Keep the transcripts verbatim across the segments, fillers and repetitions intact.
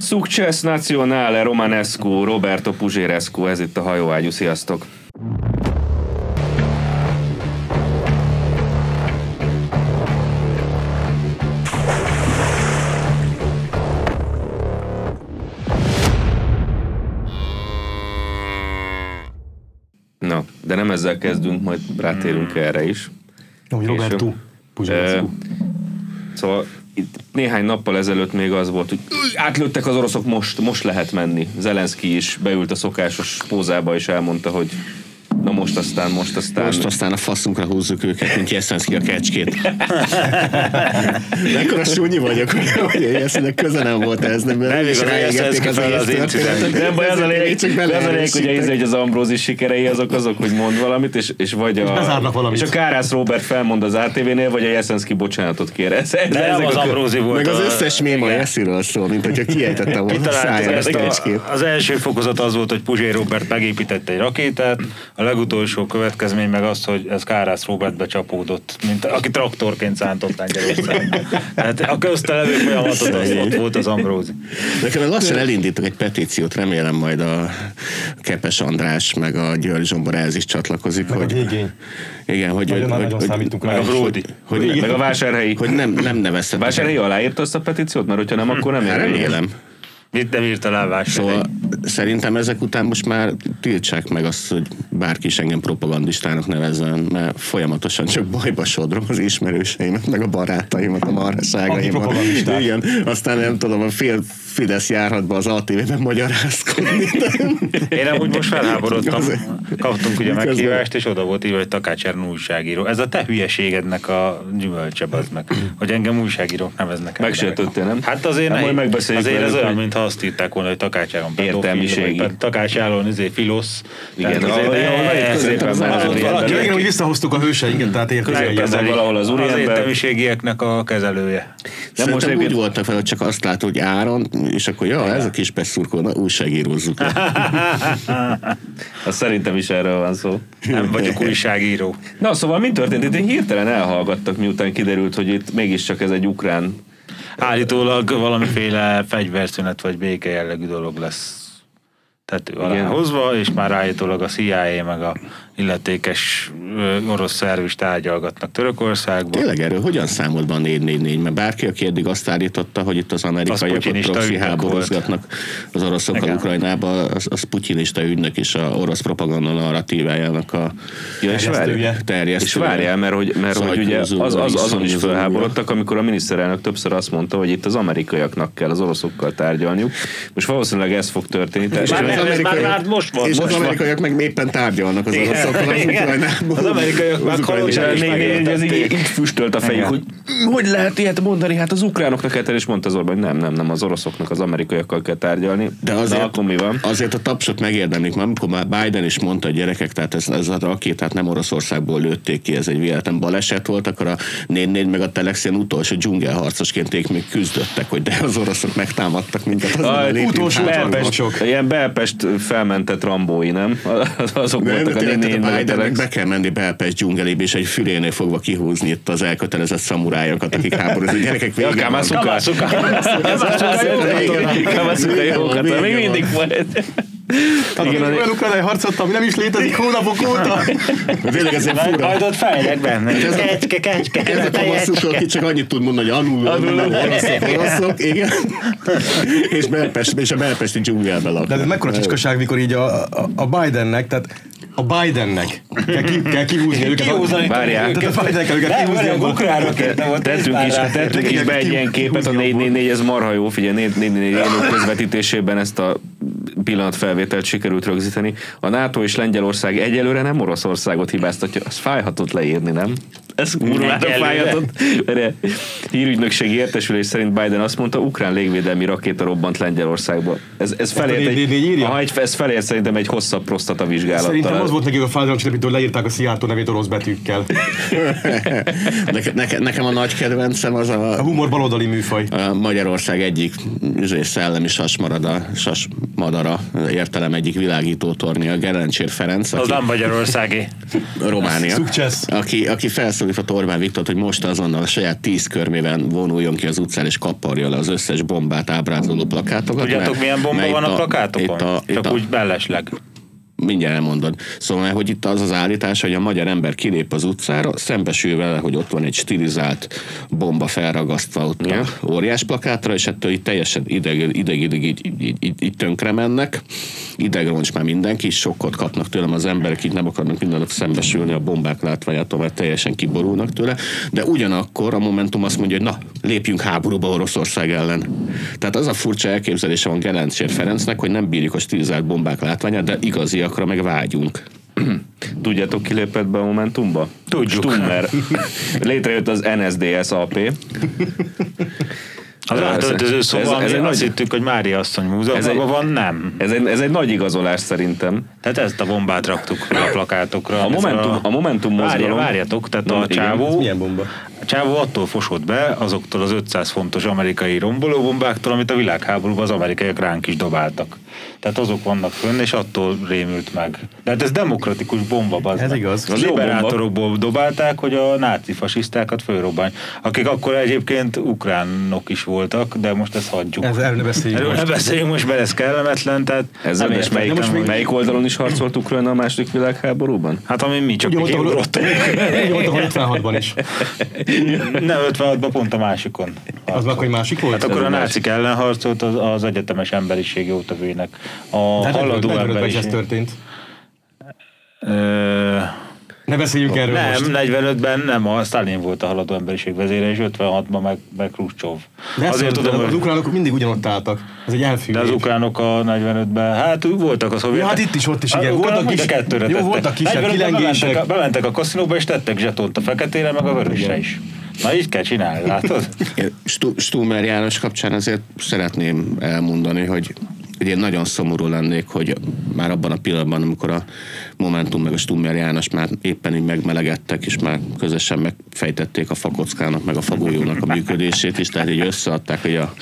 Succes Naționale Romanescu, Roberto Puzsérescu, ez itt a hajóágyú, sziasztok! Na, de nem ezzel kezdünk, majd rátérünk erre is. Jó, Roberto Puzsérescu. E, szóval itt néhány nappal ezelőtt még az volt, hogy átlőttek az oroszok, most, most lehet menni. Zelenszkij is beült a szokásos pózába, és elmondta, hogy na most aztán, most aztán... Most aztán a faszunkra húzzuk őket, mint Jeszenszky a kecskét. De akkor a súnyi vagyok, hogy Jesszenek köze nem volt ez, nem? Nem, még a Jeszenszky fel az én tünet. Nem baj, az a lényeg, hogy az Ambrózy sikerei azok, azok, hogy mond valamit, és, és vagy a... És a Kárász Róbert felmond az á té vé-nél, vagy a Jeszenszky bocsánatot kér. Ez, ez nem, ezek az Ambrózy volt. Meg az összes mém a Jessziről szól, mint hogyha kiejtettem volna szájra ezt a kecskét. Az első fokozat az volt, hogy Puzsér Róbert megépítette egy rakétát. A legutolsó következmény meg az, hogy ez Kárász Róbertbe csapódott, mint aki traktorként szántott Lengyelországban. Tehát a köztelevő folyamatot az ott volt az Ambrózy. Nekem lassan elindítok egy petíciót, remélem majd a Kepes András meg a György Zsomboráz is csatlakozik. Meg hogy, a végén. Igen, hogy... Nagyon hogy, nagyon hogy, számítunk meg a Bródi. Hogy, hogy, meg a Vásárhelyi. Hogy nem, nem nevezhetek. Vásárhelyi aláírta azt a petíciót? Mert hogyha nem, akkor nem érem. Remélem. Mit nem írt alá Vásárhelyi? Szóval szerintem ezek után most már tiltsák meg azt, hogy bárki is engem propagandistának nevezzen, mert folyamatosan csak bajba sodrom az ismerőseimet, meg a barátaimat, a marhaságaimat. Igen, aztán nem tudom, a fél Fidesz járhat be az á té vében magyarázkodni. Én amúgy most felháborodtam, kaptunk ugye meghívást, és oda volt írva, hogy Takács Áron újságíró. Ez a te hülyeségednek a gyümölcse, bazd meg, hogy engem újságírók neveznek. Megsértődtél, nem? Hát azért nem. Azért ez olyan, mintha azt írták volna, hogy Takács Áron értelmiségi. Takács Áron izé filosz. Igen, igen, hogy visszahoztuk a hőseinket, tehát érkezőjelben valahol az úriember. Az értelmiségieknek a kezelője. De most úgy voltak fel, hogy csak azt lát, hogy Áron, és akkor jó, ez a kis beszurkolna, újságírózzuk. Azt szerintem is erről van szó. Nem vagyok újságíró. Na szóval mi történt? Itt hirtelen elhallgattak, miután kiderült, hogy itt mégiscsak ez egy ukrán... Állítólag valamiféle fegyverszünet vagy béke jellegű dolog lesz. Tehát alá hozva, és már állítólag a cé i á meg a illetékes orosz szervis tárgyalgatnak Törökországban. Tényleg erről hogyan számolt be a négy négy négy? Mert bárki, aki eddig azt állította, hogy itt az amerikaiak a proxy háborúzgatnak az oroszokkal Ukrajnában, az, az putyinista ügynök és az orosz propaganda narratívájának a ja, és terjesztője. És várjál, mert hogy, mert, hogy ugye az, az, az, azon is felháborodtak, amikor a miniszterelnök többször azt mondta, hogy itt az amerikaiaknak kell az oroszokkal tárgyalniuk. Most valószínűleg ez fog történni. Az már, már most van. És most az amerikaiak meg éppen tárgyalnak az oroszokkal. Az amerikaiak már kalócsának megértették. Így füstölt a fejük, hogy hogy lehet ilyet mondani, hát az ukránoknak kell, és mondta az Orbán, hogy nem, nem, nem, az oroszoknak az amerikaiakkal kell tárgyalni. De azért, akkor mi van? Azért a tapsot megérdemlik, mert amikor már Biden is mondta, a gyerekek, tehát ez, ez a rakétát nem Oroszországból lőtték ki, ez egy véletlen baleset volt, akkor a négy négy meg a Telexén utolsó dzsungelharcosként ők még küzdöttek, hogy de az oroszok megtámadtak minket. Utolsó Belpest felmentett Rambói, nem? Azok nem, voltak a négy négy négy. Be kell menni Belpest dzsungelébe, és egy fülénél fogva kihúzni itt az elkötelezett szamurájokat, akik háborúznak. Gyerekek végig. Kamaszuka. Kamaszuka. Kamaszuka jókat. Még mindig volt. Igen, olyan ukrajnai harcot, ami nem is létezik hónapok óta. Tényleg ez ilyen fura. Majd ott fejlek benne. Kecske, kecske. Ez a kamaszuk, aki csak annyit tud mondani, hogy alul, alul, oroszok, igen. És a belpesti dzsungelbe laknak. De ez mekkora csicskaság, mikor így a, a, a Bidennek, tehát a Bidennek kell, ki, kell kihúzni őket. Várják. A Bidennek kell őket kihúzni. A ukránokért. Tettünk is be egy ilyen képet, a négy négy négy, ez marha jó, figyelj, négy négy négy élő közvetítésében ezt a pillanatfelvételt sikerült rögzíteni. A NATO és Lengyelország egyelőre nem Oroszországot hibáztatja. Azt fájhatott leírni, nem? Ez kurvára fájhatott. Hírügynökségi értesülés szerint Biden azt mondta, ukrán légvédelmi rakéta robbant Lengyelországba. Ez, ez felért szerintem egy hosszabb prostata vizsgálattal. Szerintem az volt nekik a fájdalomcsinat, amikor leírták a Szijjártó nevét orosz betűkkel. Nekem a nagy kedvencem az a... A humor baloldali műfaj. Magyarország egyik szellemi sasmarada, sas madara, értelem egyik világító tornya, Gerencsér Ferenc. Aki, az nem magyarországi. Románia. Aki, aki felszólított Orbán Viktort, hogy most azonnal a saját tíz körmében vonuljon ki az utcán és kaparja le az összes bombát ábrázoló plakátokat. Tudjátok, mert, milyen bomba van a, a plakátokon? A, Csak a, úgy mellesleg. Mindjárt elmondod. Szóval, mert hogy itt az az állítás, hogy a magyar ember kilép az utcára, szembesül vele, hogy ott van egy stilizált bomba felragasztva ott ja. a óriás plakátra, és ettől így teljesen ideg, ideg, ideg így, így, így, így tönkre mennek. Idegroncs már mindenki, sokkot kapnak tőlem az emberek, így nem akarnak minden nap szembesülni a bombák látványától, mert teljesen kiborulnak tőle. De ugyanakkor a Momentum azt mondja, hogy na, lépjünk háborúba Oroszország ellen. Tehát az a furcsa elképzelése van Gerencsér Ferencnek, hogy nem bírjuk a stilizált bombák látványát, de igazi akkor meg vágyunk. Tudjátok, ki lépett be a Momentumba? Tudjuk. Stummer. Létrejött az en es dé á pé. Az átöltöző szóval, ez, ez azt nagy... hittük, hogy Mária asszony múzeumban van, nem. Ez egy, ez egy nagy igazolás szerintem. Tehát ezt a bombát raktuk a plakátokra. A Momentum, a, a Momentum mozgalom... Várjatok, tehát a csávó... Milyen bomba? A csávó attól fosott be azoktól az ötszáz fontos amerikai rombolóbombáktól, amit a világháborúban az amerikaiak ránk is dobáltak. Tehát azok vannak fönn, és attól rémült meg. De hát ez demokratikus bomba, bazd meg. Ez igaz. A liberátorokból dobálták, hogy a náci fasisztákat fölrobbanj, akik akkor egyébként ukránok is voltak, de most ezt hagyjuk. Ez erről ne beszéljünk erről most. Ne beszéljünk most, mert ez kellemetlen, tehát ez nem értem. Melyik, most nem, melyik oldalon is harcolt Ukrajna a második világháborúban? Hát ami mi csak így ott. Így ott, ahol ötvenhatban is. Nem, ötvenhatban pont a másikon. Az akkor egy másik volt? Hát akkor a nácik ellen harcolt az, az egyetemes emberiség jótevőinek. A hát haladó emberiség. Ez történt. Ö... Ne beszéljünk erről nem, most. Nem, negyvenötben nem, a Sztálin volt a haladó emberiség vezére, és ötvenhatban meg, meg Khrushchev. Azért szóval tudom, hogy... Az ukránok mindig ugyanott álltak. Ez egy elfű. De az ukránok a negyvenötben, hát voltak a szovjetek. Ja, hát itt is, ott is, igen. Voltak mind a kettőre tettek. Jó, voltak kisebb kilengések. Bementek a kaszinóba, és tettek zsetont a feketére, meg a vörösre is. Na, így kell csinálni, látod? Stummer János kapcsán azért szeretném elmondani, hogy hogy én nagyon szomorú lennék, hogy már abban a pillanatban, amikor a Momentum meg a Stummer János már éppen így megmelegettek, és már közösen megfejtették a fakockának, meg a fagolyónak a működését is, tehát így összeadták, hogy a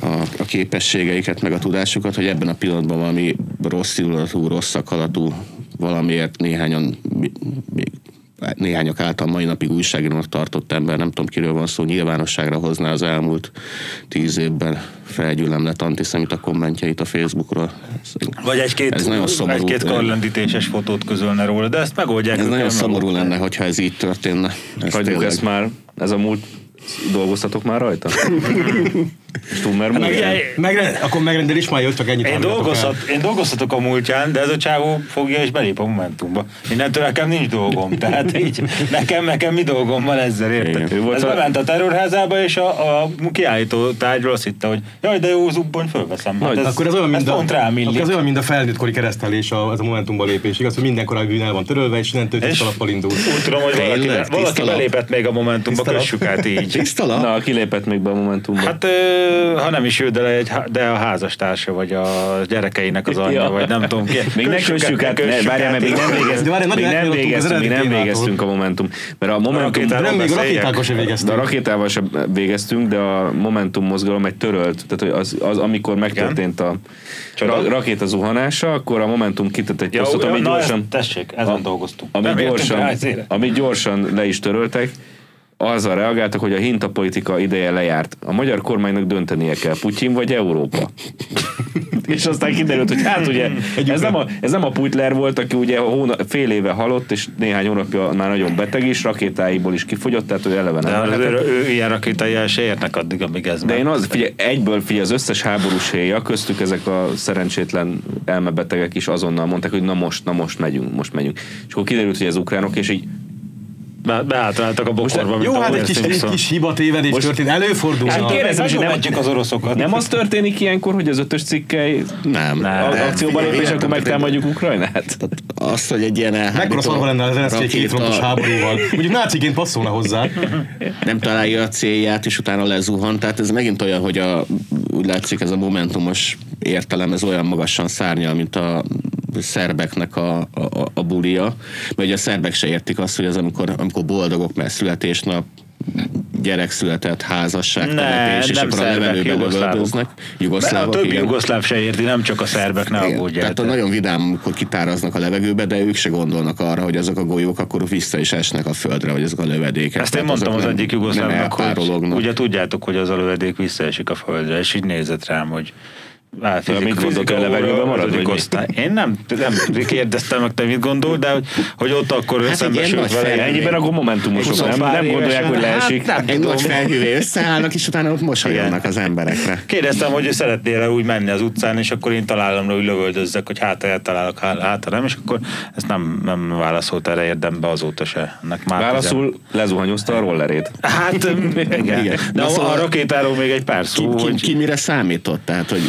A, a képességeiket, meg a tudásukat, hogy ebben a pillanatban valami rossz indulatú, rossz akaratú, valamiért néhányan, néhányak által mai napig újságírónak tartott ember, nem tudom kiről van szó, nyilvánosságra hozná az elmúlt tíz évben felgyülemlett antiszemita kommentjeit a Facebookról. Vagy egy-két egy karlendítéses fotót közölne róla, de ezt megoldják. Ez nagyon szomorú lenne, hogyha ez így történne. Ez Hagyjuk ezt már, ez a múlt. Dolgoztatok már rajta? Stummer múltján? Megre, megre, akkor megrendelés már jött, csak ennyit. Én, dolgozhat, én dolgoztatok a múltján, de ez a csávó fogja és belép a Momentumba. Innentől nekem nincs dolgom, tehát így nekem, nekem mi dolgom van ezzel, érted? Ez a... bement a terrorházába, és a, a kiállító tárgyról azt hitte, hogy jaj, de jó zubbony, fölveszem. Hát ez, akkor ez olyan, mint a, akkor ez olyan, mint a felnőttkori keresztelés, a, az a Momentumba lépés, igaz, hogy minden korábbi bűn el van törölve, és innentől tiszta lappal indul. Úgy tudom, hogy valaki, Tényleg, valaki belépett még a Momentumba, kössük át így. Tisztala? Na, ki lépett még be a Momentumban? Hát, ha nem is ő, de, de a házastársa, vagy a gyerekeinek az anyja, ja. vagy nem tudom ki. Még ne kössük át, várjál, mert még nem végeztünk, még nem végeztünk, még nem végeztünk a Momentum. Mert a Momentum... A rakétával sem végeztünk, de a Momentum mozgalom egy törölt, tehát az, az amikor megtörtént a ra, rakéta zuhanása, akkor a Momentum kitett egy posztot, ja, ami gyorsan... Tessék, ezen dolgoztunk. Amit gyorsan le is töröltek, azzal reagáltak, hogy a hintapolitika ideje lejárt. A magyar kormánynak döntenie kell, Putyin vagy Európa. És aztán kiderült, hogy hát ugye, ez nem, a, ez nem a Putler volt, aki ugye hónap, fél éve halott, és néhány hónapja már nagyon beteg is, rakétáiból is kifogyott, tehát ő eleve nem. De ő, ő ilyen rakétájjal se érnek addig, amíg ez már. De én az, figyelj, egyből figyelj, az összes háborús héja, köztük ezek a szerencsétlen elmebetegek is azonnal mondták, hogy na most, na most megyünk, most megyünk. És akkor kiderült, hogy az ukránok, és így Be, beátráltak a bokorba. Most, jó, hát egy kis, egy kis hiba tévedés most történt, előfordul. Hát kérdezem, hogy nem adjuk az oroszokat. Nem az történik ilyenkor, hogy az ötös cikkely nem, nem, az akcióban lép, és akkor megtámadjuk Ukrajnát? Azt, hogy egy ilyen elhábító... Mekkora szarva lenne az en es zé két frontos háborúval. Mondjuk náciként passzolna hozzá. Nem találja a célját, és utána lezuhan. Tehát ez megint olyan, hogy a, úgy látszik, ez a momentumos értelem, ez olyan magasan szárnyal, mint a szerbeknek a, a, a bulia, mert ugye a szerbek se értik azt, hogy az amikor, amikor boldogok, mert születésnap, gyerek született, házasság, telepés, és akkor a levelőbe lövöldöznek. Jugoszlávok. A többi jugoszláv se érti, nem csak a szerbek, ne aggódj. Tehát nagyon vidám, hogy kitáraznak a levegőbe, de ők se gondolnak arra, hogy azok a golyók akkor vissza is esnek a földre, vagy azok a lövedékek. Ezt én mondtam az egyik jugoszlávnak, hogy ugye tudjátok, hogy az a lövedék visszaesik a földre, és így nézett rám, hogy Fizik, mit mondok, a levegőben maradik osztály? Én nem, nem kérdeztem meg, te mit gondol, de hogy, hogy ott akkor hát szembesült vele. Ennyiben akkor momentumosok. Nem, nem gondolják, hogy leesik. Hát nem, egy nagy felhűvé összeállnak, és utána ott mosolyognak az emberekre. Kérdeztem, hogy szeretnél úgy menni az utcán, és akkor én találom, hogy lövöldözzek, hogy hát eltalálok, hát nem, és akkor ezt nem, nem válaszolt erre érdembe azóta se. Már válaszul tizen... lezuhanyozta a rollerét. Hát igen. De a rakétáról még egy pár szó. Ki mire számított? Tehát, hogy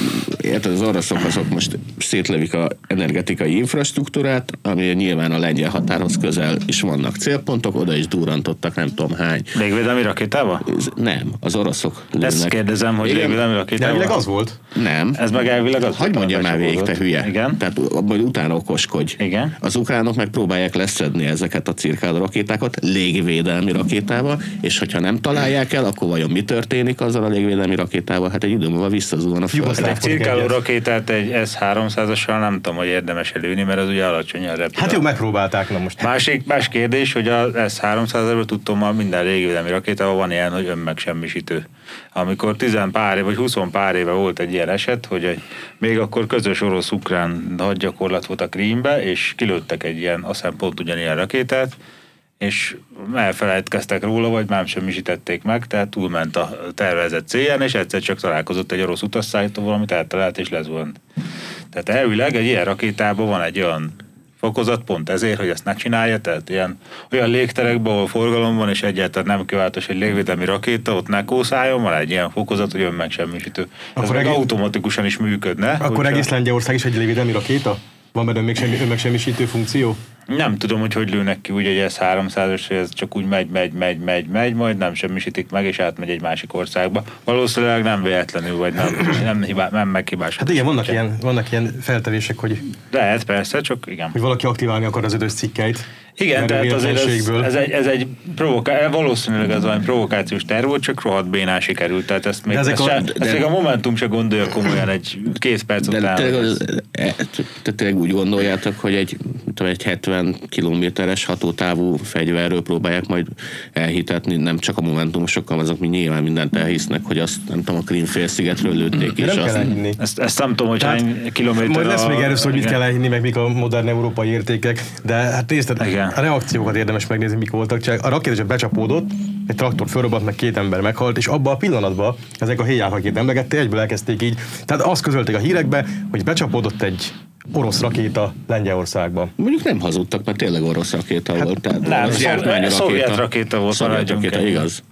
érted, az oroszok azok most szétlövik a energetikai infrastruktúrát, ami nyilván a lengyel határhoz közel is vannak célpontok, oda is durrantottak nem tudom hány. Légvédelmi rakétába? Nem, az oroszok lőnek. Ezt kérdezem, hogy légvédelmi rakétába? Elvileg az volt? Nem. Ez meg elvileg az. Hogy mondja már végig, te hülye. Igen. Tehát abban utána okoskodj. Igen. Az ukránok megpróbálják leszedni ezeket a cirkáló rakétákat légvédelmi rakétába, és hogyha nem találják el, akkor vajon mi történik azzal a légvédelmi rakétával? Hát egy idő múlva visszazuhan a földre. Cirkáló rakétát egy S háromszázassal nem tudom, hogy érdemes előni, mert az ugye alacsonyan repül. Hát jó, megpróbálták, na most. Másik, más kérdés, hogy az S háromszázról tudtom, hogy minden légvédelmi rakétában van ilyen, hogy önmegsemmisítő. Amikor tizen pár év, vagy huszon pár éve volt egy ilyen eset, hogy egy, még akkor közös orosz-ukrán hadgyakorlat volt a Krímbe, és kilőttek egy ilyen, aztán pont ugyanilyen rakétát, és elfelejtkeztek róla, vagy már semmisítették meg, tehát túlment a tervezett célján, és egyszer csak találkozott egy orosz utasszállítóval, amit eltalált, és lezuhant. Tehát elvileg egy ilyen rakétában van egy olyan fokozat, pont ezért, hogy ezt ne csinálja, tehát ilyen, olyan légterekben, ahol forgalom van, és egyáltalán nem kívánatos egy légvédelmi rakéta, ott ne kószáljon, van egy ilyen fokozat, hogy önmegsemmisítő. Ez meg egész... automatikusan is működne. Akkor egész csak... Lengyelország is egy légvédelmi rakéta? Van benne még semmi önmegsemmisítő funkció? Nem tudom, hogy hogy lőnek ki, ugye ez háromszázas, hogy ez csak úgy megy, megy, megy, megy, megy, majd nem semmisítik meg, és átmegy egy másik országba. Valószínűleg nem véletlenül, vagy nem, nem, hibá, nem meghibás. Hát igen, vannak ilyen, vannak ilyen feltevések, hogy... Lehet, persze, csak igen. Hogy valaki aktiválni akar az ötös cikkeit. Igen, tehát azért ez, ez egy, ez egy provoká... valószínűleg az valami provokációs terv volt, csak rohadt bénán sikerült. Tehát ezt még, ezt a, se, de... ezt még a Momentum se gondolja komolyan egy két perc de után. Tehát tényleg úgy gondoljátok, hogy egy, tudom, egy hetven kilométeres hatótávú fegyverről próbálják majd elhitetni, nem csak a momentumosokkal, azok mi nyilván mindent elhisznek, hogy azt nem tudom, a Krím-félszigetről lőtték is. Nem kell elhinni. Ezt, ezt nem tudom, hogy hát, hány kilométer. Majd lesz a... még erről szó, hogy mit kell elhinni, meg mik a modern európai értékek, de hát nézd, a reakciókat érdemes megnézni, mik voltak. Csak a rakéta becsapódott, egy traktor fölrobbant, meg két ember meghalt, és abban a pillanatban ezek a héjárhakét emlegették, egyből elkezdték így. Tehát azt közölték a hírekbe, hogy becsapódott egy orosz rakéta Lengyelországban. Mondjuk nem hazudtak, mert tényleg orosz rakéta hát, volt. Tehát nem, szovjet rakéta, rakéta volt. Szovjet rakéta, igaz.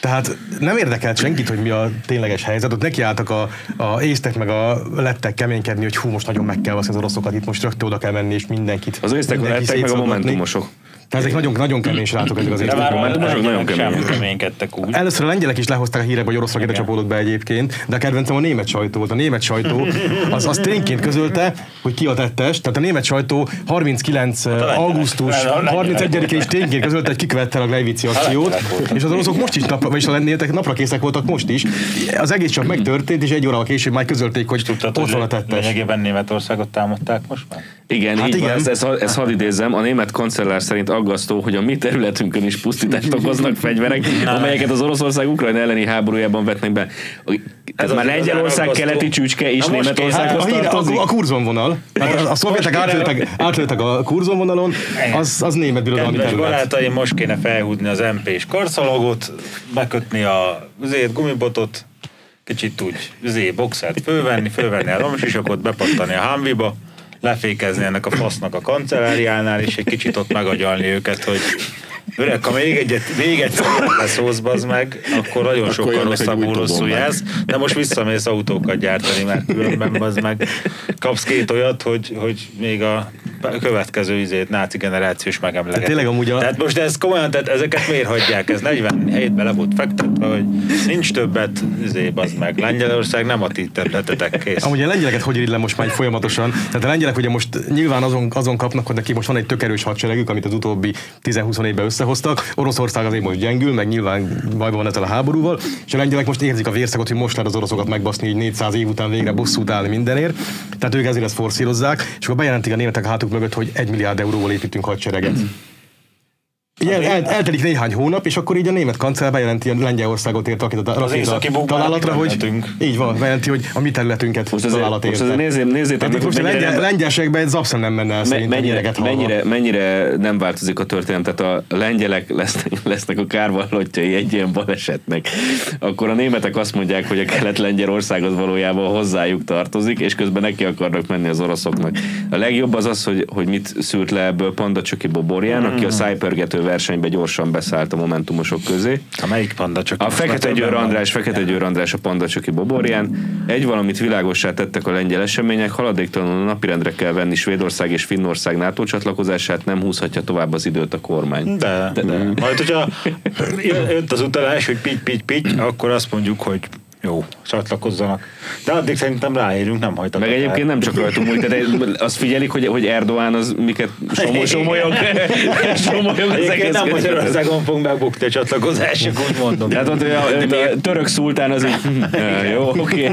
Tehát nem érdekelt senkit, hogy mi a tényleges helyzet. Ott nekiálltak a, a észtek meg a lettek keménykedni, hogy hú, most nagyon meg kell veszni az oroszokat, itt most rögtön oda kell menni, és mindenkit. Az észtek meg a lettek meg a momentumosok. Tehát ezek nagyon-nagyon kemény srácok ezek az észtek. Momentumosok nagyon keménykedtek úgy. Először a lengyelek is lehozták a hírek, hogy orosz rakéta csapódott be egyébként, de a kedvencem a német sajtó volt. A német sajtó az, az tényként közölte, hogy ki a tettes. Tehát a német sajtó harminckilenc augusztus harmincegyedikén is tényként közölte, hogy kikvette a Gleivici akciót, és az oroszok most is nap, vagyis a lennétek napra készek voltak most is. Az egész csak megtörtént, és egy óra később már közölték, hogy ott van a tettes. Lényegében Németországot támadták most már? Igen, hát így igen. Van, ezt, ezt hadd idézzem, a német kancellár szerint aggasztó, hogy a mi területünkön is pusztítást okoznak fegyverek, amelyeket az Oroszország-Ukrajna elleni háborújában vetnek be. Ez, ez már Lengyelország keleti csücske és Németországhoz tartozik. A, a Kurzon-vonal. Hát a szovjetek átlőttek, átlőttek a Kurzon-vonalon, az, az német birodalmi terület. Kedves barátaim, most kéne felhúzni az em pés karszalagot, bekötni a azért gumibotot, kicsit úgy azért boxert fölvenni, fölvenni a romsisakot, bepattani a Humvee-ba, lefékezni ennek a fasznak a kancelláriánál, és egy kicsit ott megagyalni őket, hogy öreg, ha még egyet, még egyszer leszólsz, bazd meg, akkor nagyon sokkal rosszabbul rosszul jelsz, de most visszamész autókat gyártani, mert különben, bazd meg, kapsz két olyat, hogy, hogy még a következő izét, náci generációs megemlegetés. Tényleg amúgy a... Tehát most ez komolyan, tehát ezeket miért hagyják? Ez negyvenhétben le volt fektetve, hogy nincs többet, izé, bazd meg. Lengyelország nem a ti területetek, kész. Amúgy a lengyeleket hogy irigylem most már folyamatosan? Tehát a lengyelek ugye most nyilván azon, azon kapnak, hogy neki most van egy tök erős hadseregük, amit az utóbbi tíz-húsz évben összehoztak. Oroszország azért most gyengül, meg nyilván bajban van ezzel a háborúval, és a lengyelek most érzik a vérszakot, hogy most lehet az oroszokat megbaszni, így négyszáz év után végre bosszút állni mindenért. Tehát ők ezért ezt forszírozzák, és akkor bejelentik a németek hátuk mögött, hogy egy milliárd euróval építünk hadsereget. El, el, eltelik néhány hónap, és akkor így a német kancellár bejelenti a Lengyelországot ért rakéta találatra, hogy így van, bejelenti, hogy a mi területünket találat érte. Most azért nézzétek meg, hogy a lengyelségben egy zapszem nem menne el szerintem ideget mennyire, mennyire nem változik a történet, tehát a lengyelek lesznek, lesznek a kárvallottjai egy ilyen balesetnek. Akkor a németek azt mondják, hogy a Kelet-Lengyelország az valójában hozzájuk tartozik, és közben neki akarnak menni az oroszoknak. A legjobb az az, hogy, hogy mit szűrt le ebből Pandacsoki Boborján, aki a szájpörgető versenybe gyorsan beszállt a Momentumosok közé. A melyik Pandacsoki? A Fekete Győr András, Fekete Győr András a Pandacsoki Boborján. Egy valamit világossá tettek a lengyel események, haladéktalanul napirendre kell venni Svédország és Finnország NATO csatlakozását, nem húzhatja tovább az időt a kormány. De, de, de. Majd, hogyha jött az utalás, hogy pitty, pitty, pitty, akkor azt mondjuk, hogy jó, csatlakozzanak. De addig szerintem ráérünk, nem hajtanak. Meg egyébként nem csak rajtunk úgy, de azt figyelik, hogy, hogy Erdoğan az miket somolyog. Egyébként nem Magyarországon fogunk megbukni a csatlakozások, úgy mondom. Tehát ott a török szultán az így, jó, oké.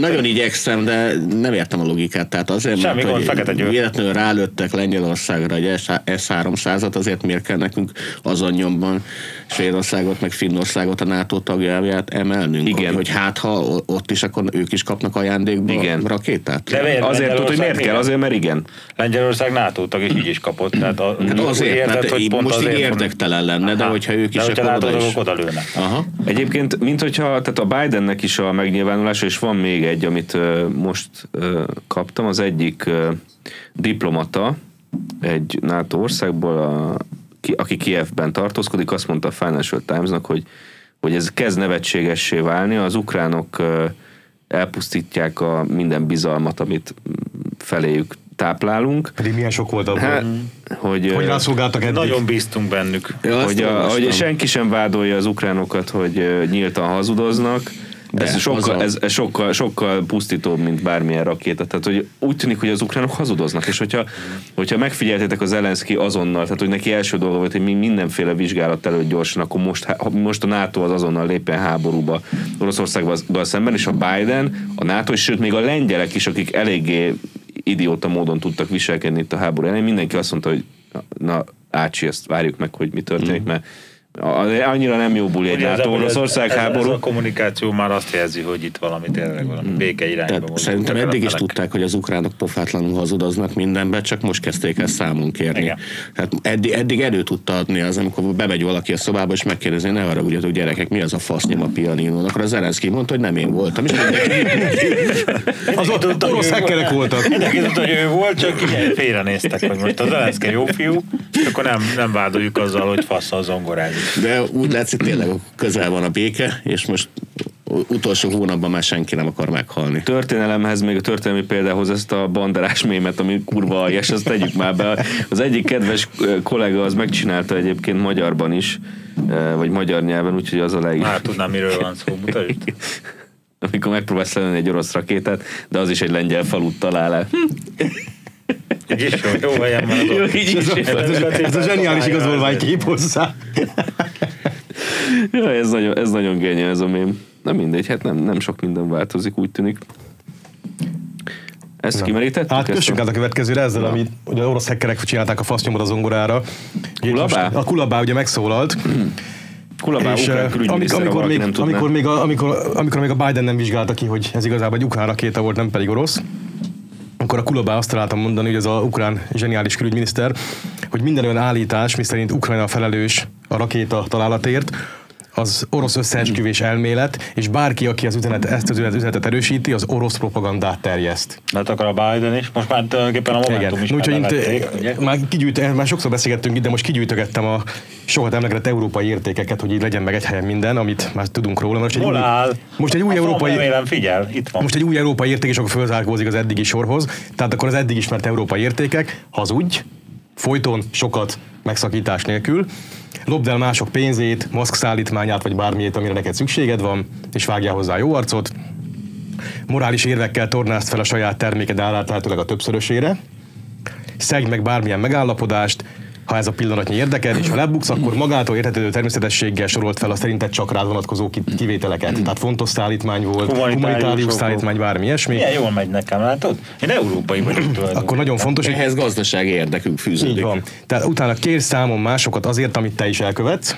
Nagyon igyekszem, de nem értem a logikát. Tehát azért, hogy véletlenül rálőttek Lengyelországra egy S háromszázat, azért miért kell nekünk azon nyomban Svédországot, meg Finnországot a NATO tagjávját emelnünk? Igen. Hát ha ott is, akkor ők is kapnak ajándékba igen. rakétát. De miért, azért tudod, hogy miért kell, azért mert igen. Lengyelország NATO tag is így is kapott. Tehát a, hát azért, érted, mert hogy pont most azért így érdektelen lenne, aha. de hogyha ők is, de akkor oda is. Oda lőnek. Aha. Egyébként, mint hogyha, tehát a Bidennek is a megnyilvánulása, és van még egy, amit uh, most uh, kaptam, az egyik uh, diplomata egy NATO országból, a, ki, aki Kijevben tartózkodik, azt mondta a Financial Timesnak, hogy hogy ez kezd nevetségessé válni, az ukránok elpusztítják a minden bizalmat, amit feléjük táplálunk. Pedig milyen sok volt abban, hát, hogy, hogy rászolgáltak eddig. Nagyon bíztunk bennük. Ja, hogy, a, hogy senki sem vádolja az ukránokat, hogy nyíltan hazudoznak. De ez sokkal, ez sokkal, sokkal pusztítóbb, mint bármilyen rakéta. Tehát, hogy úgy tűnik, hogy az ukránok hazudoznak, és hogyha, hogyha megfigyeltétek, a Zelenszkij azonnal, tehát, hogy neki első dolga volt, hogy mindenféle vizsgálat előtt gyorsan, akkor most, most a NATO az azonnal lépjen háborúba Oroszországgal szemben, és a Biden, a NATO, és sőt még a lengyelek is, akik eléggé idióta módon tudtak viselkedni itt a háború elején, mindenki azt mondta, hogy na, ácsi, ezt várjuk meg, hogy mi történik, mm. mert annyira nem jó buli egy NATO-Oroszország háború. Ez a kommunikáció már azt jelzi, hogy itt valami tényleg valami béke irányba van. Szerintem eddig is tudták, hogy az ukránok pofátlanul hazudoznak mindenben, csak most kezdték el számunk kérni. Hát eddig, eddig elő tudta adni az, amikor bemegy valaki a szobába, és megkérdezi, ne haragudjatok gyerekek, mi az a fasznyom a pianinón. Akkor a Zelenszkij mondta, hogy nem én voltam. Az orosz hekkerek voltak. Mindenki tudta, hogy ő volt, csak félrenéztek, hogy most a Zelenszkij jó fiú, akkor nem, nem vádoljuk azzal, hogy fasz a zongorázik. De úgy látszik, tényleg közel van a béke, és most utolsó hónapban már senki nem akar meghalni. Történelemhez, még a történelmi példához ezt a banderás mémet, ami kurva aljas, ezt tegyük már be. Az egyik kedves kollega az megcsinálta egyébként magyarban is, vagy magyar nyelven, úgyhogy az a leg... Hát tudnám, miről van szó, mutasd. Amikor megpróbálsz lenni egy orosz rakétát, de az is egy lengyel falut talál el. Így is jó, jó helyen van az ott. Ez a zseniális igazolványkép hozzá. Ja, ez nagyon, ez nagyon genya, ez a mém. Na mindegy, hát nem, nem sok minden változik, úgy tűnik. Ezt kimerítettük? Hát kössük át a következőre ezzel, amit ugye orosz hekkerek csinálták a fasznyomot a zongorára. Kulebá? A Kulebá ugye megszólalt. Kuleba, és amikor, amikor, még, nem amikor, még a, amikor, amikor még a Biden nem vizsgálta ki, hogy ez igazából egy ukrán rakéta volt, nem pedig orosz, akkor a Kuleba azt találtam mondani, hogy ez az ukrán zseniális külügyminiszter, hogy minden olyan állítás, miszerint Ukrajna felelős a rakéta találatért, az orosz összeesküvés elmélet, és bárki, aki az üzenet, ezt az üzenetet erősíti, az orosz propagandát terjeszt. Hát akkor a Biden is, most már tulajdonképpen a Momentum is belevették. Már, kigyűjt, már sokszor beszélgettünk itt, de most kigyűjtögettem a sokat emlegetett európai értékeket, hogy így legyen meg egy helyen minden, amit már tudunk róla. Most egy új, most egy új európai... Remélem, figyel, itt van. Most egy új európai érték is akkor fölzárkózik az eddigi sorhoz, tehát akkor az eddig ismert európai értékek hazudj, folyton, sokat, megszakítás nélkül. Lopd el mások pénzét, maszk szállítmányát, vagy bármiét, amire neked szükséged van, és vágjál hozzá jó arcot. Morális érvekkel tornázd fel a saját terméked árát lehetőleg a többszörösére. Szegj meg bármilyen megállapodást, ha ez a pillanatnyi érdeked, és ha lebuksz, akkor magától érthető természetességgel sorolt fel a szerinted csak rád vonatkozó kivételeket. Tehát fontos szállítmány volt, humanitárius szállítmány, bármi ilyesmi. Milyen jól megy nekem, látod? Én európai vagyok. Akkor nagyon fontos, hogy ehhez gazdasági érdekünk fűződik. Így van. Tehát utána kérj számon másokat azért, amit te is elkövetsz.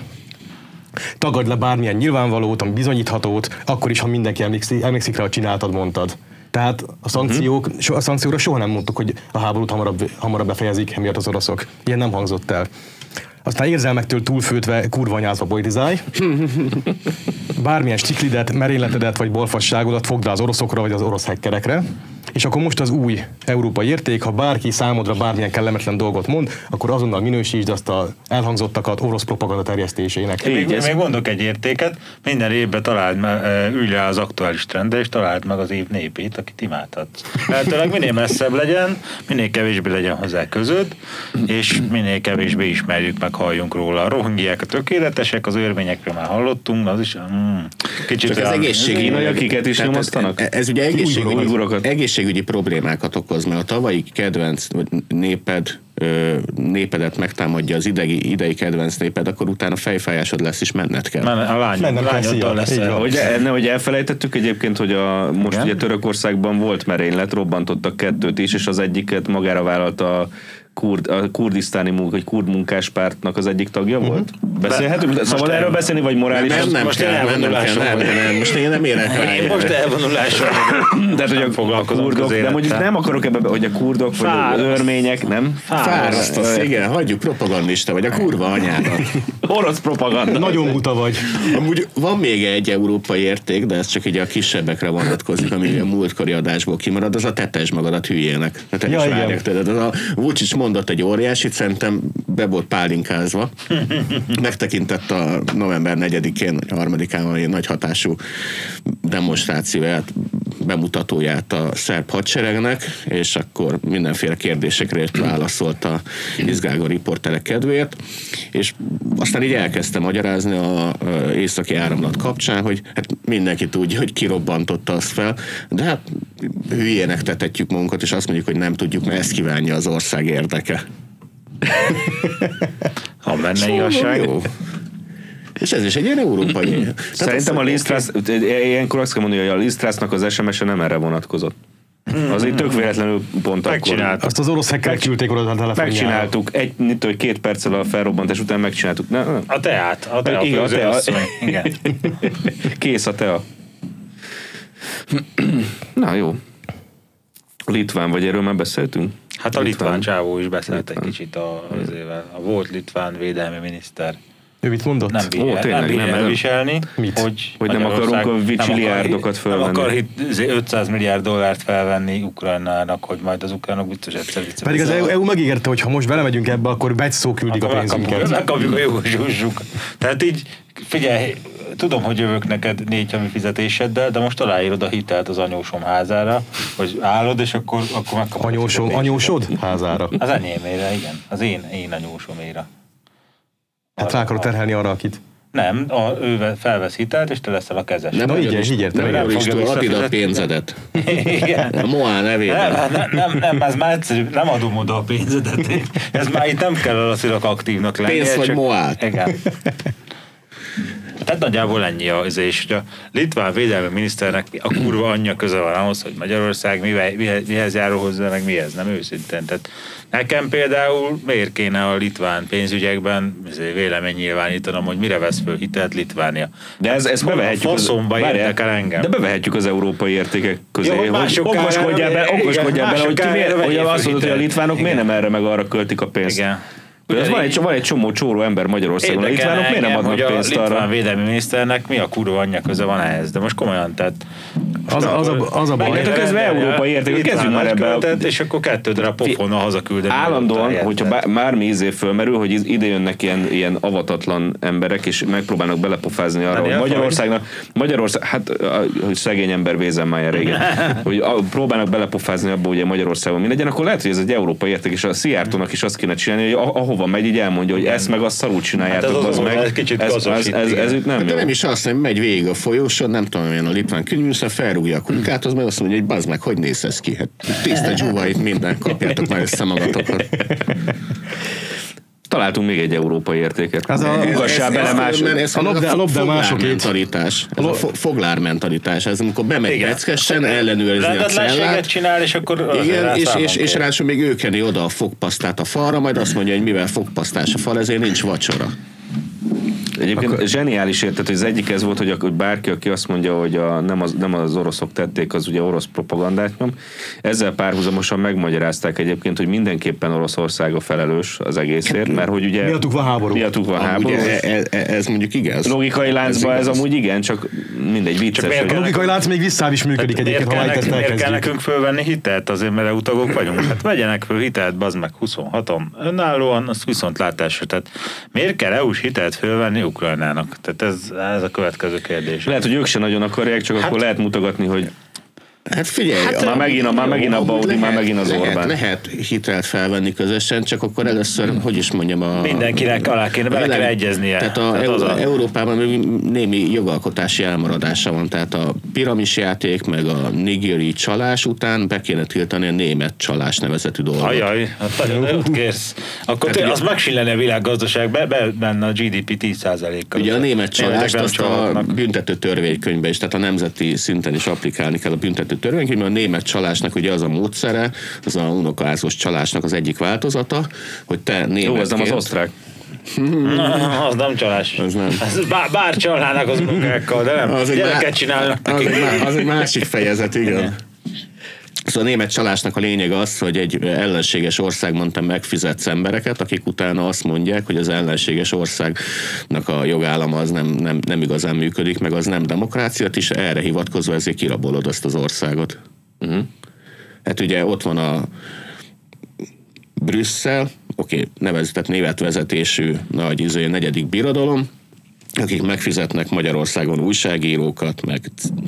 Tagad le bármilyen nyilvánvalót, ami bizonyíthatót, akkor is, ha mindenki emlékszik, emlékszik rá, hogy csináltad, mondtad. Tehát a, szankciók, a szankcióra soha nem mondtuk, hogy a háborút hamarabb, hamarabb befejezik, emiatt az oroszok. Ilyen nem hangzott el. Aztán érzelmektől túlfőtve, kurvanyázva politizálj. Bármilyen stiklidet, merényletedet vagy balfasságodat fogd az oroszokra vagy az orosz hekkerekre. És akkor most az új európai érték, ha bárki számodra bármilyen kellemetlen dolgot mond, akkor azonnal minősítsd azt az elhangzottakat orosz propaganda terjesztésének. Én még, még mondok egy értéket, minden évben találd meg, ülj le az aktuális trendre, és találd meg az év népét, akit imádhatsz. Lehetőleg minél messzebb legyen, minél kevésbé legyen hozzá között, és minél kevésbé ismerjük meg, halljunk róla. A rohingyiek a tökéletesek, az örvényekről már hallottunk, az is mm, kicsit... Csak az egészségügyi, akiket is nyomasztanak? Ez, ez, ez ugye egészségügyi egészségügyi problémákat okoz, mert a tavalyi kedvenc néped, népedet megtámadja az idegi, idei kedvenc néped, akkor utána fejfájásod lesz, és menned kell. A lányod, lányoddal lesz. Nehogy elfelejtettük egyébként, hogy a, most igen? Ugye Törökországban volt merénylet, robbantottak kettőt is, és az egyiket magára vállalta a Kurd, a kurdisztáni munka, egy kurd munkáspártnak az egyik tagja uh-huh. volt? Beszélhetünk? De, szóval erről beszélni, vagy morális? Nem, nem, most kell, nem, nem, kell, nem, nem, most én nem érek rá. Én most elvonulásom. Tehát, hogy a foglalkozom közélet. De mondjuk nem akarok ebbe, hogy a kurdok, Fárasz. vagy örmények, nem? Fárasztasz, igen, hagyjuk, propagandista vagy, a kurva anyádat. Orosz propaganda. Nagyon buta vagy. Amúgy van még egy európai érték, de ez csak így a kisebbekre vonatkozik, ami a múltkori adásból kimarad, az a tetesd magadat hülyének. Mondott egy óriásit, szerintem be volt pálinkázva. Megtekintett a november negyedikén, harmadikán nagy hatású demonstrációját, bemutatóját a szerb hadseregnek, és akkor mindenféle kérdésekre ért válaszolt a izgágó riporterek kedvéért, és aztán így elkezdtem magyarázni az északi áramlat kapcsán, hogy hát mindenki tudja, hogy kirobbantotta azt fel, de hát hülyének tetetjük magunkat, és azt mondjuk, hogy nem tudjuk, mert ezt kívánja az ország érdeke. Ha benne igazság. És ez is egy ilyen európai. Szerintem a Liz Truss, ilyenkor azt kell mondani, hogy a Liz Trussnak az es em es-e nem erre vonatkozott. Az így tök véletlenül pont akkor. Azt az orosz hekkel küldték oda a telefonjára. Megcsináltuk, egy, hogy két perccel a felrobbantás után megcsináltuk. Ne, ne. A teát. A tea, igen, a tea. Igen. Kész a tea. Na jó. Litván vagy, erről már beszéltünk? Hát a litván, litván csávó is beszélt egy kicsit az éve. A volt litván védelmi miniszter. Ő mit mondott? Nem bír, Ó, tényleg, nem bír nem elviselni, mit? Hogy, hogy nem akarunk a viciliárdokat fölvenni. Nem akar ötszáz milliárd dollárt felvenni Ukrajnának, hogy majd az ukránok biztos egyszer vicce. Pedig az é u megígérte, hogy ha most belemegyünk ebbe, akkor begy szó küldik akkor a pénzünket. Megkapjuk a józsúzsuk. Tehát így, figyelj, tudom, hogy jövök neked négy havi fizetéseddel, de most aláírod a hitelt az anyósom házára, hogy állod, és akkor, akkor megkapod. Anyósom, anyósod házára? Az enyémére, igen. Az én, én anyósomére. Hát rá akarod terhelni arra, akit? Nem, a, ő felvesz hitelt, és te leszel a kezes. Nem, így értem, így értem. Adid a pénzedet. Igen. A Moá nevében. Nem, nem, nem, nem, ez már egyszerű, nem adom oda a pénzedet. Ez már itt nem kell alaszilag aktívnak lenni. Pénz vagy Moát. Igen. Tehát nagyjából ennyi az, és a litván védelmi miniszternek a kurva anyja köze van ahhoz, hogy Magyarország mivel, mihez járul hozzá, meg mihez nem, őszintén. Tehát nekem például miért kéne a litván pénzügyekben vélemény nyilvánítanom, hogy mire vesz föl hitelt Litvánia. De ez, ez bevehetjük, az, de bevehetjük az európai értékek közé, jó, hogy okoskodjál bele, okoskodjál bele, hogy, ki miért, hogy azt mondod, hogy a litvánok miért nem erre meg arra költik a pénzt. Igen. Ez van, egy, van egy csomó csóró ember Magyarországon. Itt várok, miért nem adnak pénzt arra? A litván védelmi miniszternek mi a kurva anyja köze van ehhez? De most komolyan, tehát... Az, az, a, az a baj. Mert közben európai érték, kezdjünk már ebbe. És akkor kettő darab pofonnal hazaküldeni. Állandóan, hogyha bármi izé fölmerül, hogy ide jönnek ilyen, ilyen avatatlan emberek, és megpróbálnak belepofázni arra, hogy Magyarországnak... Magyarország, hát hogy szegény ember vézem már régen. Hogy próbálnak belepofázni abba, hogy Magyarországon mi legyen, akkor lehet, hogy ez egy európai érték, és a Szijjártónak is azt kéne csinálni, hogy ahova megy, így elmondja, hogy ezt meg azt szarul csináljátok, hát az, az meg. Ez kicsit ez, az, ez, ez, ez itt nem hát jó. De nem is azt, hogy megy végig a folyóson, nem tudom, milyen a litván külügyminiszter, felrúgja a kunkát, az meg azt mondja, hogy bazd meg, hogy néz ez ki? Hát tiszta dzsúvait minden, kapjátok már össze magatokat. Találtunk még egy európai értéket. Ez a ugassá bele más. A lobdálmásokmentalitás. A foglármentalitás. Ez amikor bemegy beckessen, ellenőrizni a cellát. Csinál, és akkor igen, és, és, és ráadásul még ő keni oda a fogpasztát a falra, majd azt mondja, hogy mivel fogpasztás a fal, ezért nincs vacsora. Egyébként akkor... zseniális értet, hogy az egyik ez volt, hogy bárki, aki azt mondja, hogy a, nem, az, nem az oroszok tették, az ugye orosz propagandát nyom. Ezzel párhuzamosan megmagyarázták egyébként, hogy mindenképpen Oroszország a felelős az egészért, mert hogy ugye... Miattuk van háború. Miattuk van háború. Ugye, ez, ez mondjuk igaz. Logikai láncban ez, ez amúgy igen, csak mindegy vicces. Csak a logikai lánc még vissza is működik egyébként, ha itt elkezdjük. Kell nekünk fölvenni hitelt azért, mert utagok vagyunk? Hát vegyenek föl hitelt, bazd meg huszonhaton önállóan, az viszontlátásra. Tehát miért kell é u-s hitelt fölvenni Ukrajnának? Tehát ez, ez a következő kérdés. Lehet, hogy ők se nagyon akarják, csak hát, akkor lehet mutogatni, hogy hát figyelj, hát, már megint a, már megint a Baudi, lehet, már megint az lehet, Orbán. Lehet hitelt felvenni közösen, csak akkor először, hmm. hogy is mondjam, a... Mindenkinek alá kéne, bele kell egyeznie. Tehát, a, tehát az a... Európában némi jogalkotási elmaradása van, tehát a piramis játék, meg a nigéri csalás után be kéne tiltani a német csalás nevezetű dolgot. Ajaj, hát nagyon kérsz. Akkor hát, tényleg, az megsillene a világgazdaság, be, be, benne a gé dé pé tíz százalékkal. Ugye a német csalást azt a büntető törvénykönyvbe is, tehát a nemzeti szinten is applikálni kell a büntető törvénykönyv, mert a német csalásnak ugye az a módszere, az a unokázós csalásnak az egyik változata, hogy te németként... Jó, ez nem az osztrák. Na, az nem csalás. Az nem. Bár, bár csalnának az munkákkal, de nem. Az gyereket má... csinálnak. Az, az egy másik fejezet, igen. Szóval a német csalásnak a lényeg az, hogy egy ellenséges országban te megfizetsz embereket, akik utána azt mondják, hogy az ellenséges országnak a jogállama az nem, nem, nem igazán működik, meg az nem demokrácia, és erre hivatkozva ezért kirabolod azt az országot. Uh-huh. Hát ugye ott van a Brüsszel, oké, nevezett német vezetésű nagy izé, negyedik birodalom, akik megfizetnek Magyarországon újságírókat, meg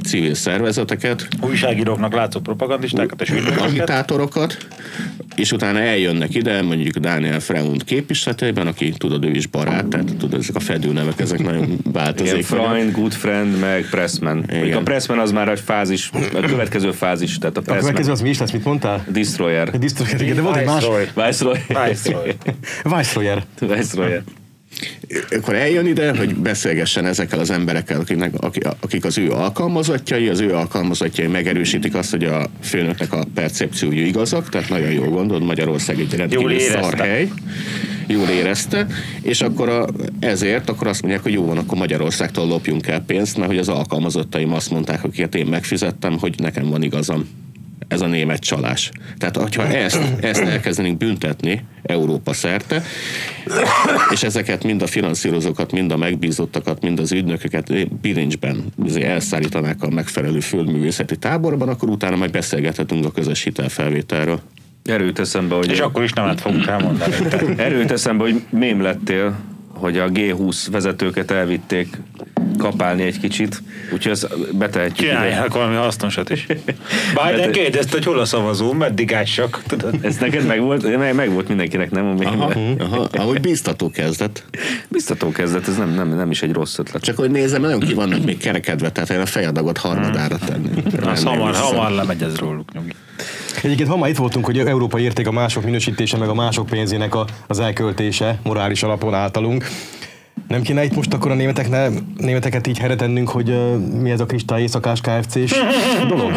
civil szervezeteket. Újságíróknak látszó propagandistákat és ügynököket. Agitátorokat, és utána eljönnek ide, mondjuk Daniel Freund képviseletében, aki tudod, ő is barát, tehát tudod, ezek a fedőnevek, ezek nagyon változékonyak. Freund, good friend, meg Pressman. A Pressman az már egy fázis, a következő fázis, tehát a Pressman. A következő az mi is lesz, mit mondtál? Destroyer. A Destroyer, igen, de volt egy más. Viceroyer. Viceroyer. Viceroyer. Akkor eljön ide, hogy beszélgessen ezekkel az emberekkel, akiknek, akik az ő alkalmazottjai, az ő alkalmazottjai megerősítik azt, hogy a főnöknek a percepciója igazak, tehát nagyon jól gondolod, Magyarország egy rendkívül szar hely. Jól érezte, és akkor a, ezért akkor azt mondják, hogy jó van, akkor Magyarországtól lopjunk el pénzt, mert hogy az alkalmazottaim azt mondták, akiket én megfizettem, hogy nekem van igazam. Ez a német csalás. Tehát ha ezt, ezt elkezdenénk büntetni Európa szerte, és ezeket mind a finanszírozókat, mind a megbízottakat, mind az ügynököket bilincsben elszállítanák a megfelelő földművészeti táborban, akkor utána majd beszélgethetünk a közös hitelfelvételről. Erőt eszembe, hogy... És akkor is nem át fogunk elmondani. Erőt eszembe, hogy mém lettél, hogy a gé húsz vezetőket elvitték kapálni egy kicsit, úgyhogy ezt betehetjük. Csinálják valami hasznosat is. Biden kérdezte, hogy hol a szavazó, meddig ássak. Ez neked megvolt? Megvolt mindenkinek, nem? Aha, aha, ahogy biztató kezdett. Biztató kezdett, ez nem, nem, nem is egy rossz ötlet. Csak hogy nézem, nagyon ki vannak még kerekedve, tehát én a fejadagot harmadára tenném. Hamar, hamar lemegy ez róluk, nyugi. Egyébként ha már itt voltunk, hogy európai érték a mások minősítése, meg a mások pénzének a, az elköltése morális alapon általunk, Nem kéne itt most akkor a németeknek, németeket így helyre tennünk, hogy uh, mi ez a kristály éjszakás ká ef cés dolog?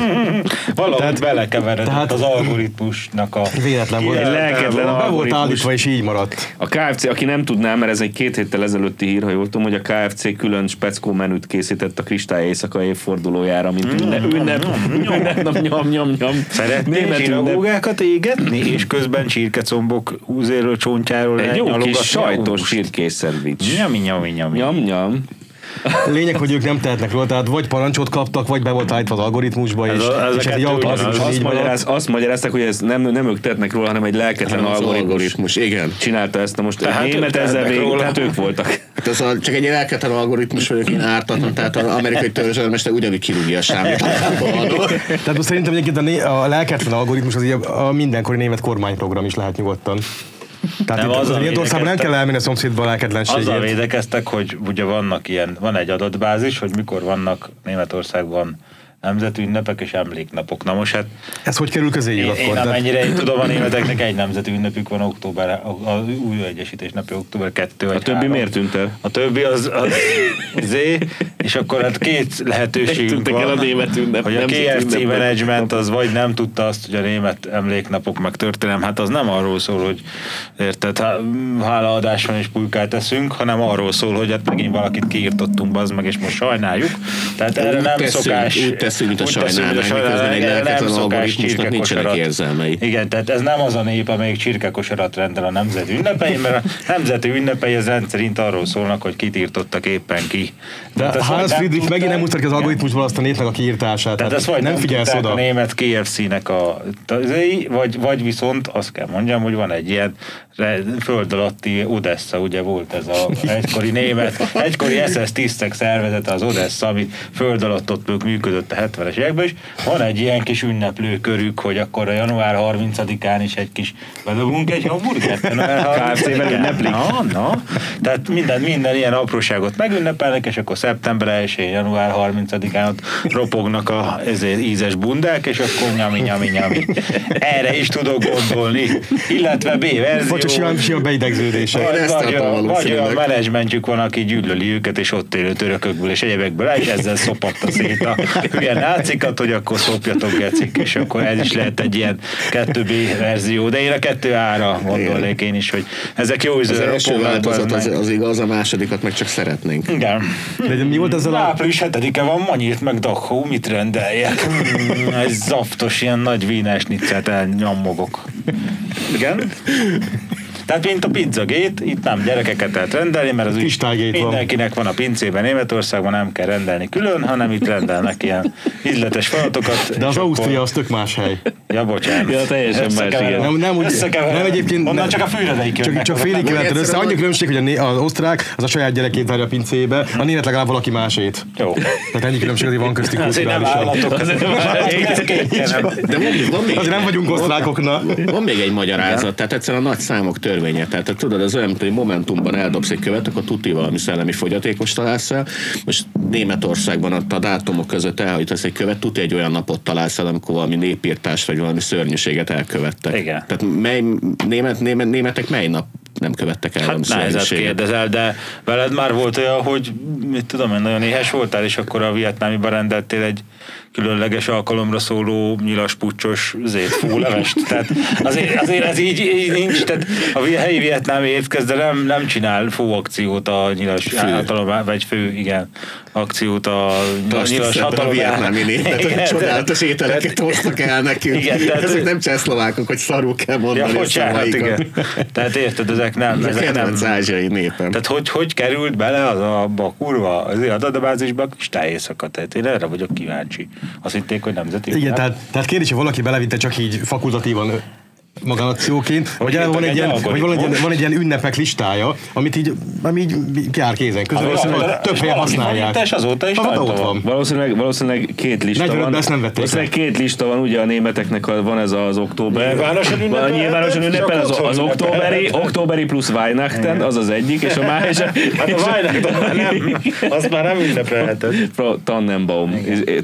Valahogy belekeveredett az algoritmusnak a... Véletlen volt. Lelketlen be volt állítva, és így maradt. A ká ef cé, aki nem tudná, mert ez egy két héttel ezelőtti hír, ha jól tudom, hogy a ká ef cé külön speckó menüt készített a kristály éjszaka évfordulójára, mint ünnep, ünnep, ünnep, nyom, nyom, nyom. Szeretnél csiragógákat égetni, és közben csirkecombok húzéről, csontjáról elnyalogatni. Egy jó kis sajtos csirkészendvics. Nyami, nyami, nyami. Nyam, nyam. Lényeg, hogy ők nem tehetnek róla, tehát vagy parancsot kaptak, vagy be volt állítva az algoritmusba, és egy algoritmus. Azt magyarázták, hogy ez nem, nem ők tehetnek róla, hanem egy lelketlen hát, algoritmus. algoritmus. Igen. Csinálta ezt, na most tehát a német ezzel végig, tehát ők voltak. Hát az a, csak egy lelketlen algoritmus, hogy ők ártatlan, tehát az amerikai törzselemester ugyanúgy kirúgja a sávét. Tehát most szerintem egyébként a, a lelketlen algoritmus az a mindenkori német kormányprogram is lehet nyugodtan. Tehát nem, itt az Németországban nem kell elmenni a szomszédba a lelketlenségét. Azzal védekeztek, hogy ugye vannak ilyen, van egy adatbázis, hogy mikor vannak Németországban nemzeti ünnepek és emléknapok. Na most hát... Ez hogy kerül közéjük akkor? Én de... amennyire én tudom, a németeknek egy nemzeti ünnepük van október, az újraegyesítés napi október kettő vagy három. A többi miért tűnt el? A többi az... az zé, és akkor hát két lehetőségünk van, a német ünnep, hogy a ká ef cé management az vagy nem tudta azt, hogy a német emléknapok meg történelem, hát az nem arról szól, hogy érted, hálaadáson is pulykát eszünk, hanem arról szól, hogy hát megint valakit kiirtottunk, bazd meg, és most sajnáljuk. Tehát erre nem teszünk, szokás... teszünk, mint a sajnálmány, miközben egy lelketlen algoritmusnak nincsenek érzelmei. Igen, tehát ez nem az a nép, amelyik csirkekosarat rendel a nemzeti ünnepei, mert a nemzeti ünnepei az rendszerint arról szólnak, hogy kit írtottak éppen ki. De Hans Friedrich megint nem mutatja az algoritmusból azt a népnek a kiírtását. Tehát, tehát nem figyelsz oda. A német ká ef cének a... Vagy, vagy viszont azt kell mondjam, hogy van egy ilyen föld alatti Odessa, ugye volt ez a egykori német, egykori es es tisztek szervezete az Odessa, ami föld alatt ott működött a hetvenes években, és van egy ilyen kis ünneplőkörük, hogy akkor a január harmincadikán is egy kis bedobunk egy hamburgert, ká ef cével ünneplik. Na, na. Tehát minden, minden ilyen apróságot megünnepelnek, és akkor szeptember elsején, január harmincadikán ott ropognak a ezért ízes bundák, és akkor nyami, nyami, nyami. Erre is tudok gondolni. Illetve B-verzió. Bocsos, a beidegződése. Vagy, vagy olyan menedzsmentjük van, aki gyűlöli őket, és ott élő törökökből és egyebekből, és ezzel szopatta szét a hülye nácikat, hogy akkor szopjatok, gecik, és akkor ez is lehet egy ilyen kettő B verzió. De én a kettő A-ra gondolnék én is, hogy ezek jó üzletek. Az első változat az, az igaz, a másodikat meg csak szeretnénk. Igen. De mi volt ezzel a... április hetedike van, Manyírt meg Dachau, mit rendeljek? Ez zaftos, ilyen nagy vínes niccet elnyomogok. Igen? Tehát mint a pizzagét, itt nem gyerekeket lehet rendelni, mert az úgy mindenkinek van. van a pincében, Németországban nem kell rendelni külön, hanem itt rendelnek ilyen ízletes falatokat. De az Ausztria akkor... az tök más hely. Ja, bocsánat. Ja, teljesen más hely. Nem, nem, nem egyébként... Onnan csak a fűredeik jönnek. Csak, csak félig kiveheted össze. Annyi különbség, hogy az osztrák az a saját gyerekét várja a pincébe, a német legalább valaki másét. Jó. Tehát ennyi különbség, hogy van köztük kulturálisan. Azért nem vagyunk osztrákoknak. Van még egy magyarázat, tehát egyszerűen a nagy számok tör Tehát, tehát tudod, az olyan, hogy Momentumban eldobsz egy követ, akkor tuti valami szellemi fogyatékos találsz el. Most Németországban ott a dátumok között elhajítasz egy követ, tuti egy olyan napot találsz el, amikor valami népírtást vagy valami szörnyűséget elkövettek. Igen. Tehát mely, német, német, németek mely nap nem követtek el? Hát nehezet kérdezel, de veled már volt olyan, hogy mit tudom én, nagyon éhes voltál, és akkor a vietnámiban rendeltél egy különleges alkalomra szóló nyilas puccsos zétfú levest. Tehát azért, azért ez így, így nincs, tehát a helyi vietnámi étkezdelem nem csinál fú akciót a nyilas általom, vagy fő, igen, akciót a nyilas hatalom. A vietnámi népnek csodálatos ételeket hoztak el nekünk. Igen, tehát, ezek nem csehszlovákok, hogy szarul kell mondani. Ja, bocsánat, igen. Tehát érted, ezek nem. Ezek, ezek nem az ázsiai népen. Tehát hogy, hogy került bele az a, a kurva az adatbázisba a kristályéjszaka? Tehát én erre vagyok kíváncsi. Azt hitték, hogy nemzeti. Igen, tehát, tehát kérdés, hogy valaki belevitte csak így fakultatívan magánakcióként, vagy van egy, ilyen, vagy van, egy ilyen, van egy ilyen ünnepek listája, amit így, ami így jár kézen közül, valószínűleg több helyen használják. És azóta is rajta van. Valószínűleg, valószínűleg két lista van. Valószínűleg két lista van, ugye a németeknek van ez az október. Nyilvánosan ünnepen az, az októberi, októberi plusz Weihnachten, az az egyik, és a másik. Hát a Weihnachten az már nem ünnepelhetett. Tannenbaum,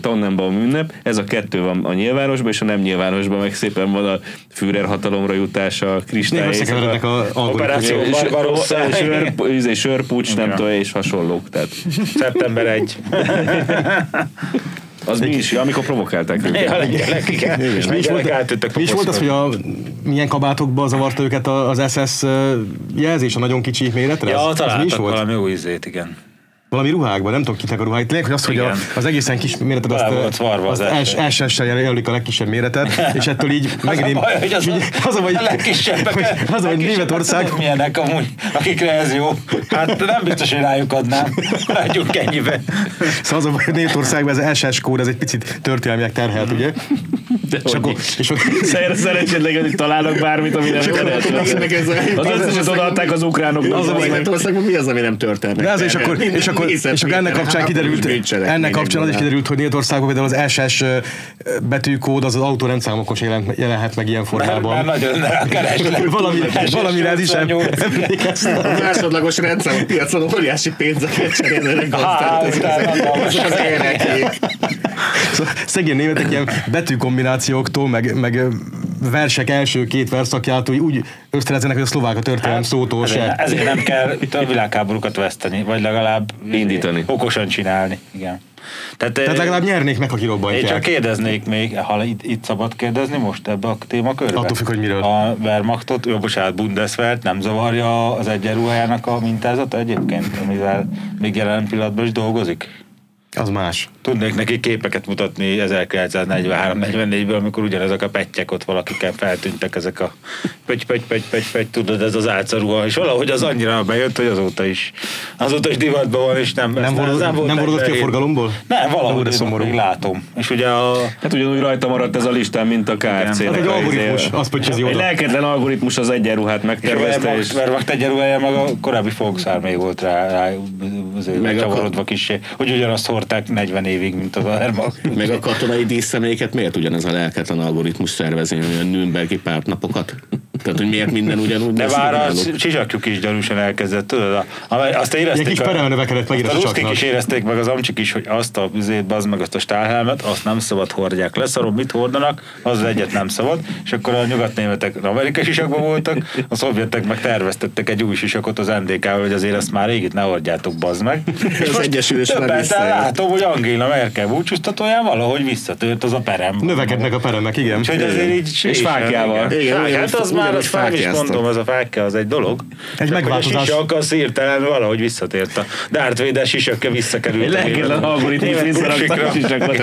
Tannenbaum ünnep, ez a kettő van a nyilvánosban, és a nem nyilvánosban meg szépen van a Führer hat hatalomra jutása, kristályézet, operáció Barbarossa, sörpucs, nem tudom, és hasonlók. szeptember elseje. Az mi is, amikor provokálták őket. Mi is volt az, hogy a milyen kabátokba zavarta őket az es es jelzés, a nagyon kicsi méretre? Ja, találtak valami új ízét, igen. Valami ruhákban, nem tudom kitek a ruháit. Lényeg, hogy az, igen, hogy a, az egészen kis méretet, azt es es-sel jelölik a legkisebb méretet, és ettől így megrém. Az, az a baj, hogy a legkisebbek, az a baj, hogy Németország. Milyenek amúgy, akikre ez jó. Hát nem biztos, hogy rájuk adnám. Rágyunk ennyibe. Szóval az a baj, hogy Németországban ez az es es kód, ez egy picit történelmileg terhelt, ugye? De és akkor, és ott... Szerencsétlenek, hogy találnak bármit, ami nem történik. Az összeset odaadták az ukránoknak. Németországban mi az, ami nem történik? És akkor és csak ennek kapcsán kiderült, ennek kapcsán az is kiderült, hogy Németországban például az es es betűkód az az autórendszámokon jelenhet meg ilyen formában. Nagyon kereslet. Valamire ez is emlékeztem. A másodlagos rendszámok piacon óriási pénzeket cserélnek. Hát, az énekék. Szegény németek ilyen betűkombinációktól, meg versek első két verszakjától úgy ösztönöznek, hogy a szlovák a történelem szótól se. Ezért nem kell itt a világháborúkat veszteni, vagy legalább indítani. Okosan csinálni, igen. Tehát, Tehát legalább nyernék meg, ha kirobbantják. Én csak kérdeznék még, ha itt, itt szabad kérdezni most ebbe a témakörbe. Attól függ, hogy miről. A Wehrmachtot, jó, bocsánat, Bundeswehrt nem zavarja az egyenruhájának a mintázata egyébként, amivel még jelen pillanatban is dolgozik? Az más. Tudnék neki képeket mutatni ezerkilencszáznegyvenhárom negyvennégyből, amikor ugyanezek a pettyek ott valakiken feltűntek, ezek a pöty, pöty, pöty, pöty, pöty, tudod, ez az álcaruha, és valahogy az annyira bejött, hogy azóta is azóta is divatban van, és nem... Nem, borod, nem, nem borodott ki a forgalomból? Nem, valahogy szomorú. Még látom. És ugye a... Hát ugyanúgy rajta maradt ez a listán, mint a ká ef cé-nek. Egy algoritmus, az pötyezi oda. Egy lelketlen algoritmus az egyenruhát megtervezte. És mert most egyenruhája meg a korábbi fogszár még volt rá, rá megcsavarodva kissé, hogy ugyanazt hordták negyven évig, mint az Wehrmacht. Meg a katonai díszemléket miért ugyanez a lelketlen algoritmus szervezi, olyan nürnbergi pártnapokat? Tehát, hogy miért minden ugyanúgy? De vár, a csizsakjuk is gyanúsan elkezdett, tudod? Azt érezték, a ruszkik is érezték, meg az amcsik is, hogy azt a üzét, bazd meg azt a stálhelmet, azt nem szabad hordják. Leszarom, mit hordanak, az egyet nem szabad, és akkor a nyugatnémetek amerikai sisakban voltak, a szovjetek meg terveztettek egy új sisakot az en dé ká-val, hogy azért ezt már régit ne hordjátok, bazd meg. Az Egyesülés már visszajött. Látom, hogy Angéla Merkel búcsúztatóján valahogy visszatört az a perem. Növekednek a peremek, igen. Úgyhogy azért így... És fákjával. Hát az már, azt már is mondom, az a fákja, az egy dolog. Egy megváltozás. A sisak, az hirtelen valahogy visszatért a Darth Vader sisakja visszakerült. Lelkétlen algoritmus visszaraktak a sisakot.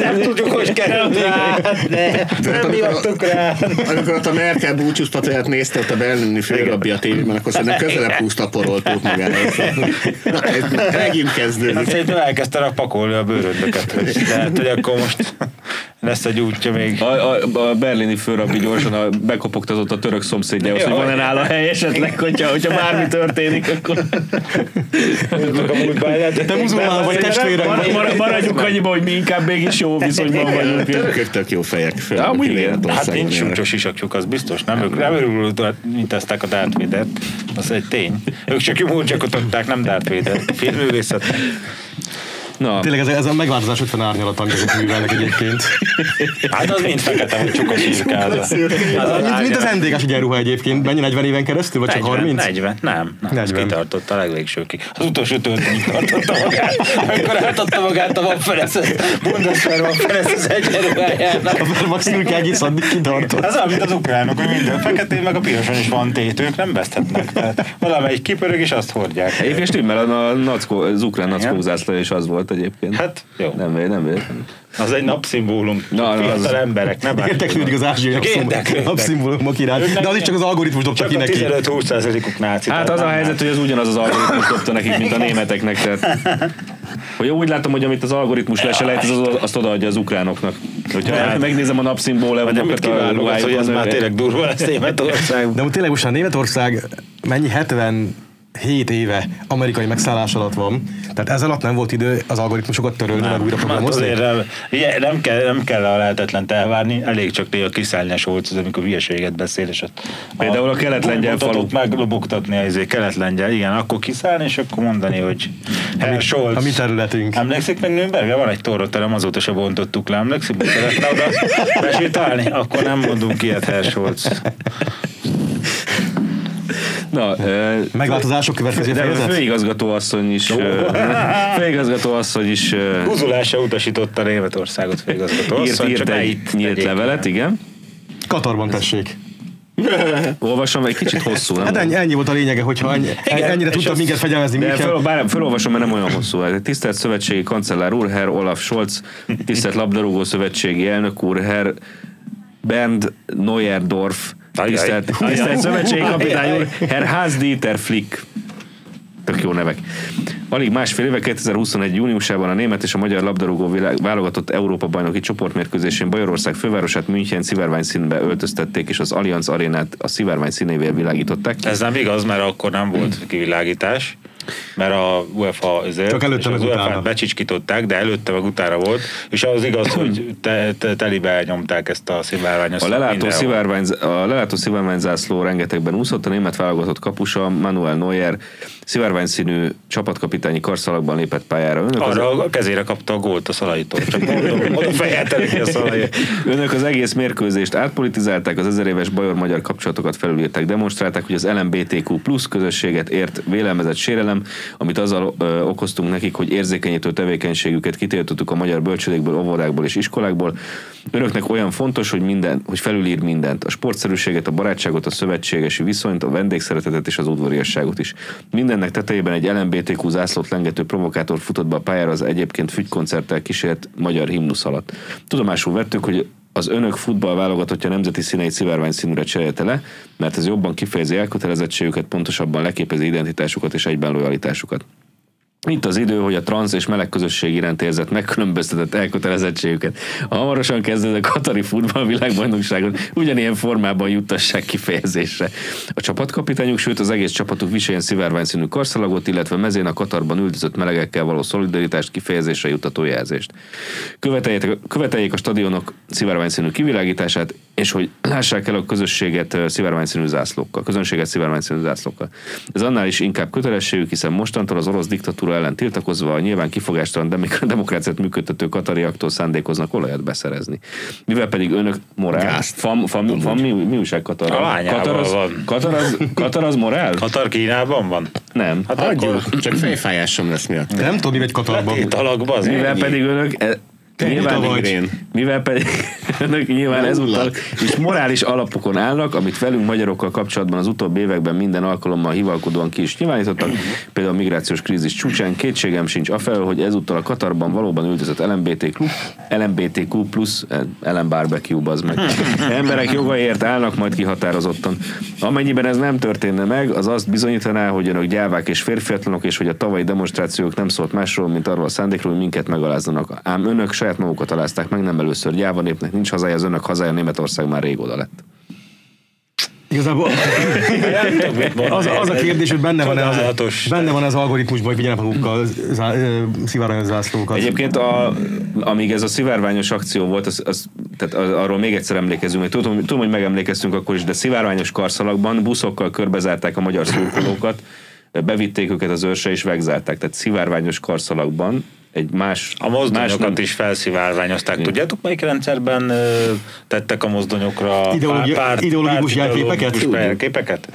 Nem tudjuk, hogy került rá. Nem miattuk rá. Amikor ott a Merkel búcsúztatóját nézte ott a berlini főrabbi a tévében, akkor szerintem közelebb húzta poroltót magára. Megint kezdődik. Szerintem elkezdtenek pakolni a bőröndöket. Tehát, hogy akkor most lesz egy útja még. A, a, a berlini főrabbi gyorsan a, bekopogtatott a török szomszédjához, hogy van-e nála hely esetleg, hogyha, hogyha bármi történik, akkor... Te muzulmán vagy, testvérek. Maradjuk annyiba, hogy mi inkább mégis jó viszonyban vagyunk. Törökök tök jó fejek. Hát nincs súlyos isakjuk, az biztos. Nem örülök, mintázták a Darth Vadert. Az egy tény. Ők csak jumurcsákot adták, nem Darth Vadert. Filmművészet. No. Tényleg ez, ez a megváltozás ötven árnyalat, amit ezek művelnek egyébként. Hát az mind fekete, hogy csukos írkázva. Mint az en dé ká-s egyenruha egyébként, mennyi negyven éven keresztül, vagy negyven, csak harminc? negyven, nem. nem negyven. Kitartott a legvégsőkig. Az utolsó történik tartotta magát, amikor eltartotta magát a van Ferenc, Bundeswehr van Ferenc az egyenruhájának. A Wehrmacht szürkágész addig kitartott. Ez olyan, mint az ukránok, hogy minden feketén, meg a piroson is van tét, ők nem veszthetnek. Tehát valamelyik kipörög, és azt hordják. Épp stimmel, az ukrán nackózászló is az volt egyébként. Hát jó. Nem vél, nem vél. Az egy napszimbólum. Na, fiatal az... emberek, nem bármilyen. Érdeklődik az ázsiai napszimbólumok iránt. De az is csak az algoritmus dobta ki neki. Csak a tizenöt-húsz százalékuk náci. Hát az a helyzet, hogy az ugyanaz az algoritmus dobta nekik, mint a németeknek. Tehát, hogy úgy látom, hogy amit az algoritmus leselejt, az, az, azt odaadja az ukránoknak. Hogyha hát, megnézem a napszimbólumokat, a ruhájukat. Hogy ez már tényleg durva lesz Németország. De tényleg most a Németország mennyi hetven hét éve amerikai megszállás alatt van, tehát ez alatt nem volt idő az algoritmusokat törölni, nem, meg újra programozni. Nem, nem, kell, nem kell a lehetetlent elvárni, elég csak néha kiszállni a Scholz, amikor hülyeséget beszél, és ott például a, a kelet-lengyel falut meglobogtatni a kelet-lengyel, igen, akkor kiszállni, és akkor mondani, hogy Herr Scholz. A mi területünk. Emlékszik meg Nürnbergre? Van egy torroterem, azóta se bontottuk le, emlékszik? Mit szeretne oda besétálni? Akkor nem mondunk ilyet, Herr Scholz. Na, megváltozások következő fejezet? Főigazgatóasszony is főigazgatóasszony is húzulásra utasította Németországot főigazgatóasszony. Írt, írt egy nyílt levelet, igen. Katarban tessék. Olvasom, egy kicsit hosszú, nem? Hát ennyi, ennyi volt a lényege, hogyha ennyi, igen, ennyire tudtam minket fegyelmezni. De föl, bár, fölolvasom, mert nem olyan hosszú. Tisztelt szövetségi kancellár úr, Herr Olaf Scholz, tisztelt labdarúgó szövetségi elnök úr, Herr Bernd Neuendorf, tisztelt, tisztelt szövetségi kapitány úr, Herr Hans-Dieter Flick. Tök jó nevek. Alig másfél éve, kétezer-huszonegy. júniusában a német és a magyar labdarúgó világ, válogatott Európa-bajnoki csoportmérkőzésén Bajorország fővárosát München szivárványszínbe öltöztették, és az Allianz Arenát a szivárvány színével világították. Ez nem igaz, mert akkor nem volt kivilágítás, mert a UEFA azért az UEFA-t becsicskították, de előtte meg utána volt, és az igaz, hogy te, te, telibe nyomták ezt a szivárvány. A lelátó szivárvány, a lelátó szivárványzászló rengetegben úszott, a német válogatott kapusa Manuel Neuer szivárvány színű csapatkapitányi karszalagban lépett pályára. Önök arra az... a kezére kapta a gólt a Szalaitól, csak oda fejeltelik a Szalai. Önök az egész mérkőzést átpolitizálták, az ezer éves bajor-magyar kapcsolatokat felülírták, demonstrálták, hogy az el em bé té kú plusz közösséget ért vélelmezett sérelem, amit azzal ö, okoztunk nekik, hogy érzékenyítő tevékenységüket kitiltottuk a magyar bölcsődékből, óvodákból és iskolákból. Önöknek olyan fontos, hogy, minden, hogy felülír mindent. A sportszerűséget, a barátságot, a szövetségesi viszonyt, a vendégszeretetet és az udvariasságot is. Mindennek tetejében egy el em bé té kú zászlót lengető provokátor futott be a pályára az egyébként fügykoncerttel kísért magyar himnusz alatt. Tudomásul vettük, hogy az önök futballválogatottja nemzeti színeit szivárvány színűre cserélte le, mert ez jobban kifejezi elkötelezettségüket, pontosabban leképezi identitásukat és egyben lojalitásukat. Itt az idő, hogy a transz és meleg közösség iránt érzett megkülönböztetett elkötelezettségüket a hamarosan kezdődő katari futballvilágbajnokságon ugyanilyen formában juttassák kifejezésre. A csapatkapitányuk, sőt az egész csapatuk viseljen szivárvány színű karszalagot, illetve mezén a Katarban üldözött melegekkel való szolidaritást kifejezésre juttató jelzést. Követeljék, követeljék a stadionok szivárvány színű kivilágítását, és hogy lássák el a közösséget szivárvány színű zászlókkal, közönséget szivárvány színű zászlókkal. Ez annál is inkább kötelességük, hiszen mostantól az orosz diktatúra ellen tiltakozva a nyilván kifogástalan demokráciát működtető katariaktól szándékoznak olajat beszerezni. Mivel pedig önök morál... Fam, fam, fam, fam, mi, mi újság Katar? Katar az, Katar, az, Katar az morál? Katar Kínában van? Nem. Hát akkor... Csak fejfájásom lesz miatt. Nem tudom, mi vagy Katarban. Mivel pedig önök... E, Nyilván, mivel, mivel pedig önök nyilván ezúttal is morális alapokon állnak, amit velünk magyarokkal kapcsolatban az utóbbi években minden alkalommal hivalkodóan ki is nyilvánítottak, például a migrációs krízis csúcsán. Kétségem sincs afelől, hogy ezúttal a Katarban valóban üldözött el em bé té kú plusz el em barbecue, bazd meg, emberek jogaiért állnak majd kihatározottan. Amennyiben ez nem történne meg, az azt bizonyítaná, hogy önök gyávák és férfiatlanok, és hogy a tavalyi demonstrációk nem szólt másról, mint arról a szándékról, hogy minket megalázzanak. Ám önök saját magukat alázták meg, nem először. Gyáva népnek nincs hazája, az önök hazája, Németország már rég oda lett. Igazából az, az a kérdés, hogy benne van ez, benne van ez algoritmusban, hogy figyelnek magukkal szivárványos zászlókat. Egyébként a, amíg ez a szivárványos akció volt, az, az, tehát arról még egyszer emlékezünk, tudom, tudom, hogy megemlékeztünk akkor is, de szivárványos karszalagban buszokkal körbezárták a magyar szurkolókat, bevitték őket az őrse és vegzálták. Tehát szivárványos karszalagban egy más... A mozdonyokat más nem... is felszivárványozták. Tudjátok, melyik rendszerben tettek a mozdonyokra ideológi... pár, ideológikus jelképeket?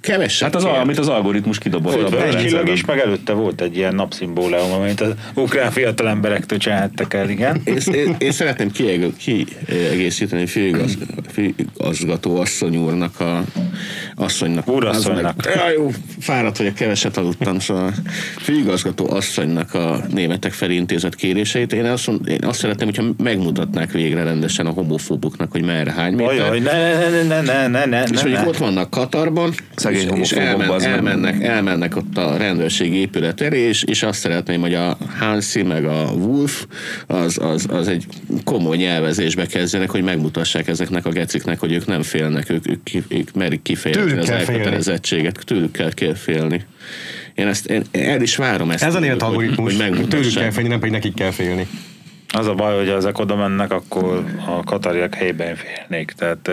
Kevesebb. Hát az, amit az algoritmus kidobott. Egy is, meg előtte volt egy ilyen napszimbóleum, amit az ukrán fiatal emberektől csináltak el, igen. Én, én, én szeretném kiegészíteni főigazgató asszony úrnak a asszonynak. Úrasszonynak. Meg, ja, jó, fáradt vagyok, keveset aludtam, szóval főigazgató asszonynak a németek felé intézett kéréseit. Én azt, én azt szeretném, hogyha megmutatnák végre rendesen a homofóboknak, hogy merre hány méter. Ajaj, ne, ne, ne, ne, ne, ne, ne, ne. És mondjuk ott vannak Katar, sorban, és, és elmen, elmennek, elmennek ott a rendőrségi épület elé, és, és azt szeretném, hogy a Hansi meg a Wolf az, az, az egy komoly nyelvezésbe kezdjenek, hogy megmutassák ezeknek a geciknek, hogy ők nem félnek, ők, ők, ők, ők merik kifejezni az elkötelezettséget, tőlük kell kell félni. Én, ezt, én el is várom ezt. Ez a nélt algoritmus, hogy tőlük kell félni, nem pedig nekik kell félni. Az a baj, hogy ezek oda mennek, akkor a katariak helyben félnék. Tehát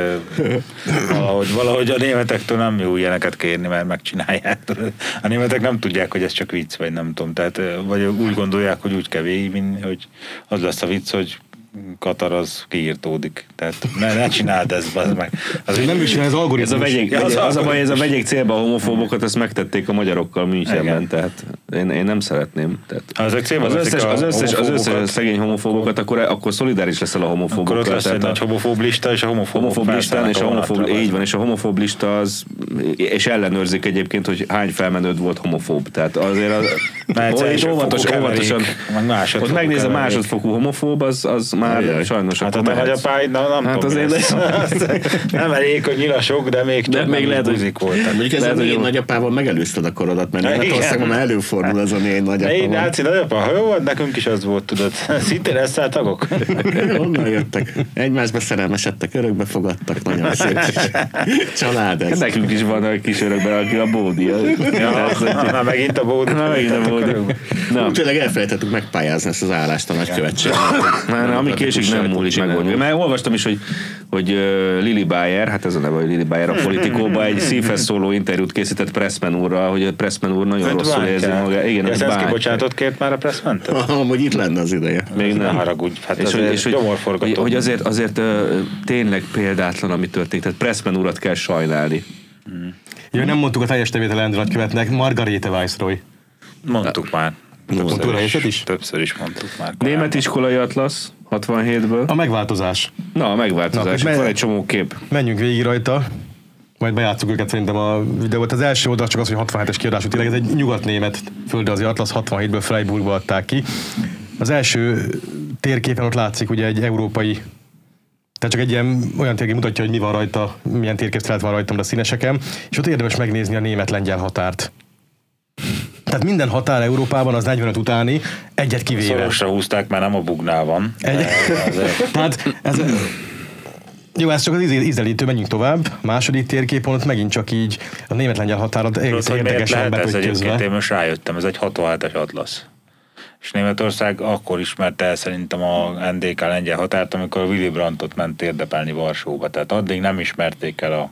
valahogy, valahogy a németektől nem jó ilyeneket kérni, mert megcsinálják. A németek nem tudják, hogy ez csak vicc, vagy nem tudom. Tehát, vagy úgy gondolják, hogy úgy kell végigvinni, hogy az lesz a vicc, hogy Katar az kiírtódik. Tehát ne, ne csináld ezt, az meg. Az nem is csinál, ez algoritmus. Ez a vegyék, ja, az, az a baj, ez a vegyék célba a homofóbokat, ezt megtették a magyarokkal Münchenben, tehát én, én nem szeretném. Tehát ezek célba az összes, az összes, az összes szegény homofóbokat, akkor, akkor szolidáris leszel a homofóbokkal. Akkor ott lesz egy nagy homofób lista, és a homofób listán, és a homofób, így van, és a homofób lista az, és ellenőrzik egyébként, hogy hány felmenőd volt homofób. Tehát azért az, az óvatosan, hogy megnézze másodfokú homofób, az már sajnos hát akkor mehetsz. Pály, na, nem hát tudom, az nem elég, hogy nyilasok, de még de még lehet, hogy voltak. Mondjuk ez lehet, hogy én nagyapával megelőzted a korodat, mert Németországban már előfordul az, ami én nagyapával. Én Náci nagyapa, ha jó volt, nekünk is az volt, tudod. Szintén ezzel tagok? Onnan jöttek. Egymásba szerelmesedtek, örökbe fogadtak. Nagyon szép család ez. Nekünk is van a kis örökben, aki a bódi. Na megint a bódi. Na megint a bódi. Tényleg elfelejtettük megpályázni ezt az állást a nagykövetségnek. Ami késik nem múlik megoldani. Mert olvastam is, hogy, hogy uh, Lili Bayer, hát ez a neve, hogy Lili Bayer a politikóban egy szívhez szóló interjút készített Pressman úrral, hogy Pressman úr nagyon öt rosszul érzi magát. Igen, Jeszenszky bocsánatot kért már a Pressmantől? Amúgy itt lenne az ideje. Még nem. Nem haragudj, hát és azért, és hogy, hogy azért, azért uh, tényleg példátlan, ami történt. Tehát Pressman úrat kell sajnálni. Mm. Jó, nem mondtuk a teljes tevétel rendőrkövetnek, Margarete Weissroy. Mondtuk már. Többször is, is? többször is mondtuk már. Német iskolai atlasz hatvanhétből. A megváltozás. Na, a megváltozás. Na, van egy csomó kép. Menjünk végig rajta, majd bejátszunk őket szerintem a videót. Az első oldal csak az, hogy hatvanhetes kiadású, tényleg ez egy nyugatnémet földrajzi atlasz, hatvanhétből Freiburgba adták ki. Az első térképen ott látszik ugye egy európai, tehát csak egy ilyen olyan térkép mutatja, hogy mi van rajta, milyen térképszállat van rajtam, de a színeseken, és ott érdemes megnézni a német-lengyel határt. Tehát minden határ Európában az negyvenöt utáni, egyet kivéve. Szorosra húzták, mert nem a bugnál van. Egy... Tehát ez... Jó, ez csak az ízelítő, menjünk tovább. Második térképen ott megint csak így a német-lengyel határat egész érdekesen bepöttyözve. Én most rájöttem, ez egy hatvanhetes atlasz. És Németország akkor ismerte el szerintem a en dé ká lengyel határt, amikor a Willy Brandtot ment érdepelni Varsóba. Tehát addig nem ismerték el a...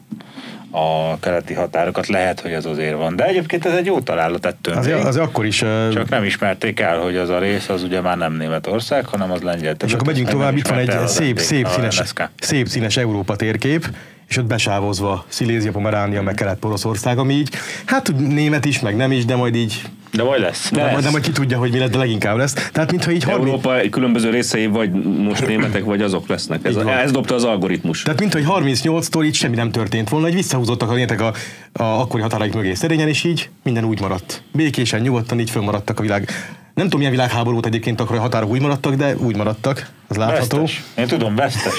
a keleti határokat, lehet, hogy az azért van. De egyébként ez egy jó találat ettől. Az, az akkor is... Uh... Csak nem ismerték el, hogy az a rész az ugye már nem Németország, hanem az lengyel. És akkor megyünk tovább, itt van egy szép, szép, színes, szép színes Európa térkép, és ott besávozva Szilézia, Pomeránia, meg Kelet-Poroszország, ami így, hát német is, meg nem is, de majd így... De majd lesz. De, de, majd, de majd ki tudja, hogy mi lesz, de leginkább lesz. Tehát, mintha így Európa harminc... különböző részei vagy most németek, vagy azok lesznek. Ez, ez dobta az algoritmus. Tehát, mintha harmincnyolctól így semmi nem történt volna, így visszahúzottak a németek a, a akkori határaik mögé szerényen, és így minden úgy maradt. Békésen, nyugodtan így fölmaradtak a világ. Nem tudom, milyen világháború volt egyébként, akkor a határok úgy maradtak, de úgy maradtak. Az látható. Vesztes. Én tudom, vesztes.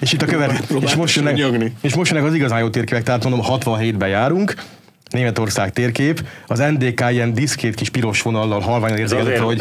És itt a követ... és, most jönnek, és most jönnek az igazán jó térképek, tehát mondom, hatvanhétben járunk. Németország térkép, az en dé ká ilyen diszkét kis piros vonallal halványan érzékelhető, hogy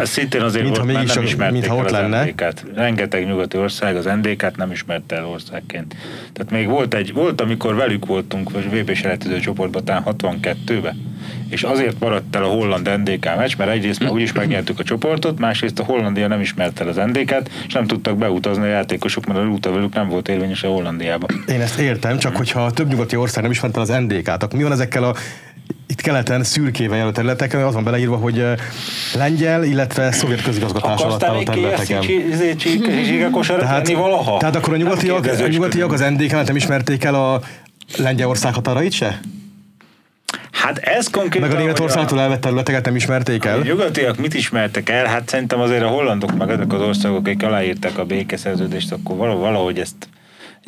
mintha mégis csak, mintha ott lenne. Rengeteg nyugati ország az en dé kát nem ismerte el országként. Tehát még volt egy, volt amikor velük voltunk, vagy vé pé-selejtező csoportban, talán hatvankettőben, és azért maradt el a holland en dé ká meccs, mert egyrészt már úgyis megnyertük a csoportot, másrészt a Hollandia nem ismerte el az en dé kát, és nem tudtak beutazni a játékosok, mert a rútavelük nem volt érvényes a Hollandiában. Én ezt értem, csak hogyha több nyugati ország nem ismerte el az en dé kát, akkor mi van ezekkel a itt keleten szürkével jelölt területeken, az van beleírva, hogy lengyel, illetve szovjet közigazgatás alatt álló területeken. Tehát, tehát akkor a nyugatiak, a nyugatiak az en dé ká-t nem ismerték el a Lengyelország határait se? Hát ez konkrétan... Meg a Németországtól elvett területeket nem ismerték el? A nyugatiak mit ismertek el? Hát szerintem azért a hollandok meg ezek az országok, akik aláírták a békeszerződést, akkor valahogy ezt...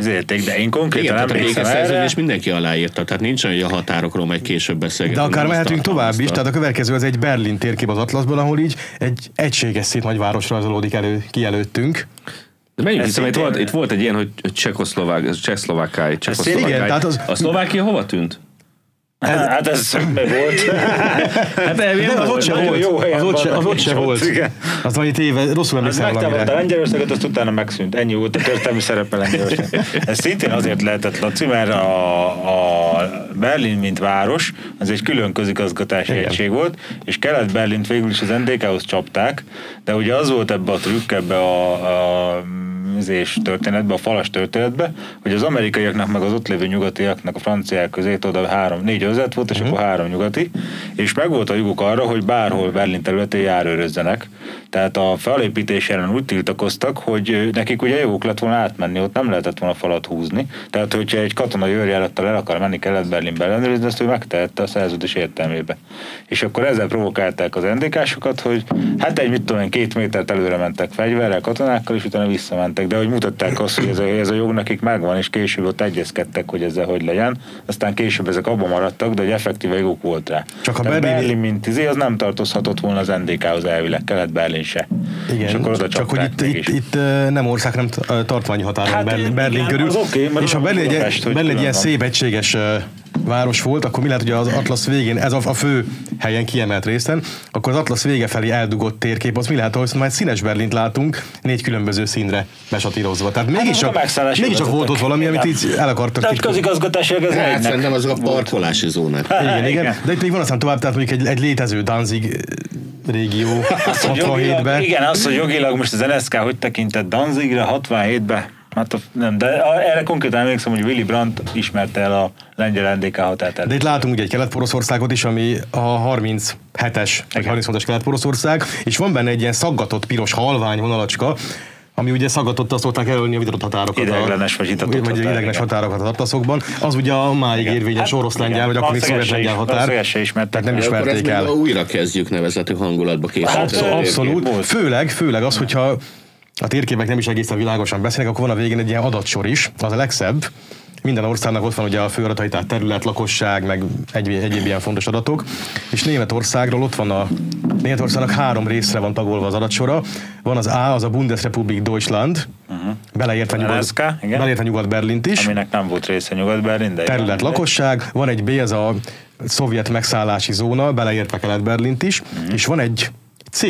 Érték, de én konkrétan nem emlékszem erre. És mindenki aláírta, tehát nincs olyan, hogy a határokról majd később beszélgetünk. De akár mehetünk tovább is, tehát a következő az egy Berlin térkép az atlaszból, ahol így egy egységes szép nagyváros rajzolódik elő, ki előttünk. Menjünk vissza, itt, volt, itt volt egy ilyen, hogy Csehszlovákia. Igen, tehát az... A Szlovákia hova tűnt? Ez, hát ez meg volt. Hát elvileg az ott sem volt. Az ott sem volt. Az van itt éve, rosszul emlékszem valamire. Az megtámadta Lengyelországot, azt utána megszűnt. Ennyi volt a történelmi szerepe Lengyelország. Ez szintén azért lehetett, Laci, mert a, a Berlin, mint város, az egy külön közigazgatási egység volt, és Kelet-Berlint végül is az en dé ká-hoz csapták, de ugye az volt ebbe a trükk, ebbe a, a és történetbe, a falas történetbe, hogy az amerikaiaknak, meg az ott lévő nyugatiaknak, a franciák közé oda három, négy özet volt, és uh-huh. akkor három nyugati, és meg volt a joguk arra, hogy bárhol Berlin területén járőrözzenek. Tehát a felépítés ellen úgy tiltakoztak, hogy nekik ugye joguk lett volna átmenni, ott nem lehetett volna falat húzni. Tehát, hogyha egy katonai őrjárattal el akar menni Kelet-Berlinbe ellenőrizni, azt ő megtehette a szerződés értelmében. És akkor ezzel provokálták az en dé ká-sokat, hogy hát egy, mit tudom én, két métert előre mentek fegyverrel, katonákkal, és utána visszamentek. De hogy mutatták azt, hogy ez a, ez a jog nekik megvan, és később ott egyezkedtek, hogy ezzel hogy legyen. Aztán később ezek abban maradtak, de egy effektíve joguk volt rá. Csak a Berlin, Berlin mint izé, az nem tartozhatott volna az en dé ká-hoz elvileg, Kelet-Berlin se. Igen, csak hogy itt, itt, itt nem ország, nem tartományi határon, hát Berlin, Berlin körül. Okay, és ha Berlin egy, Budapest, Berlin egy ilyen szép, egységes város volt, akkor mi lehet, hogy az atlasz végén, ez a, a fő helyen kiemelt részen, akkor az atlasz vége felé eldugott térkép, az mi lehet, hogy már színes Berlint látunk, négy különböző színre besatírozva. Tehát mégiscsak hát, volt ott valami, amit így el akartak. Tehát közigazgatásilag ez hát, szerintem azok a parkolási zónák. Igen, igen, igen. De itt még van aztán tovább, tehát mondjuk egy, egy létező Danzig régió azt, hatvanhétben. Igen, az, hogy jogilag most az en es zé ká hogy tekintett Danzigra hatvanhétben, hát a, nem, de erre konkrétan emlékszem, hogy Willy Brandt ismerte el a lengyel en dé ká határát. De itt látunk ugye egy Kelet-Poroszországot is, ami a harminchetes, vagy harminchas Kelet-Poroszország, és van benne egy ilyen szaggatott piros halvány vonalacska, ami ugye szaggatott, azt szokták elölni a vitatott határokat. Ideglenes vagy vitatott határokat. Vagy ideglenes határokat a tartaszokban. Az ugye a máig érvényes orosz-lengyel, vagy akkor még szovjet-lengyel határ. Tehát nem ismerték el. Újra kezdjük nevezető hangulatba készíteni. Abszolút. Főleg, főleg az, hogyha a térképek nem is egészen világosan beszélnek, akkor van a végén egy ilyen adatsor is, az a legszebb. Minden országnak ott van ugye a fő adatai, tehát terület, lakosság, meg egy, egyéb ilyen fontos adatok. És Németországról ott van a... Németországnak három részre van tagolva az adatsora. Van az A, az a Bundesrepublik Deutschland, uh-huh. beleértve Nyugat, Nyugat-Berlint is. Aminek nem volt része Nyugat-Berlin, de... Terület, igen, lakosság. Van egy B, ez a szovjet megszállási zóna, beleértve Kelet-Berlint is. Uh-huh. És van egy C.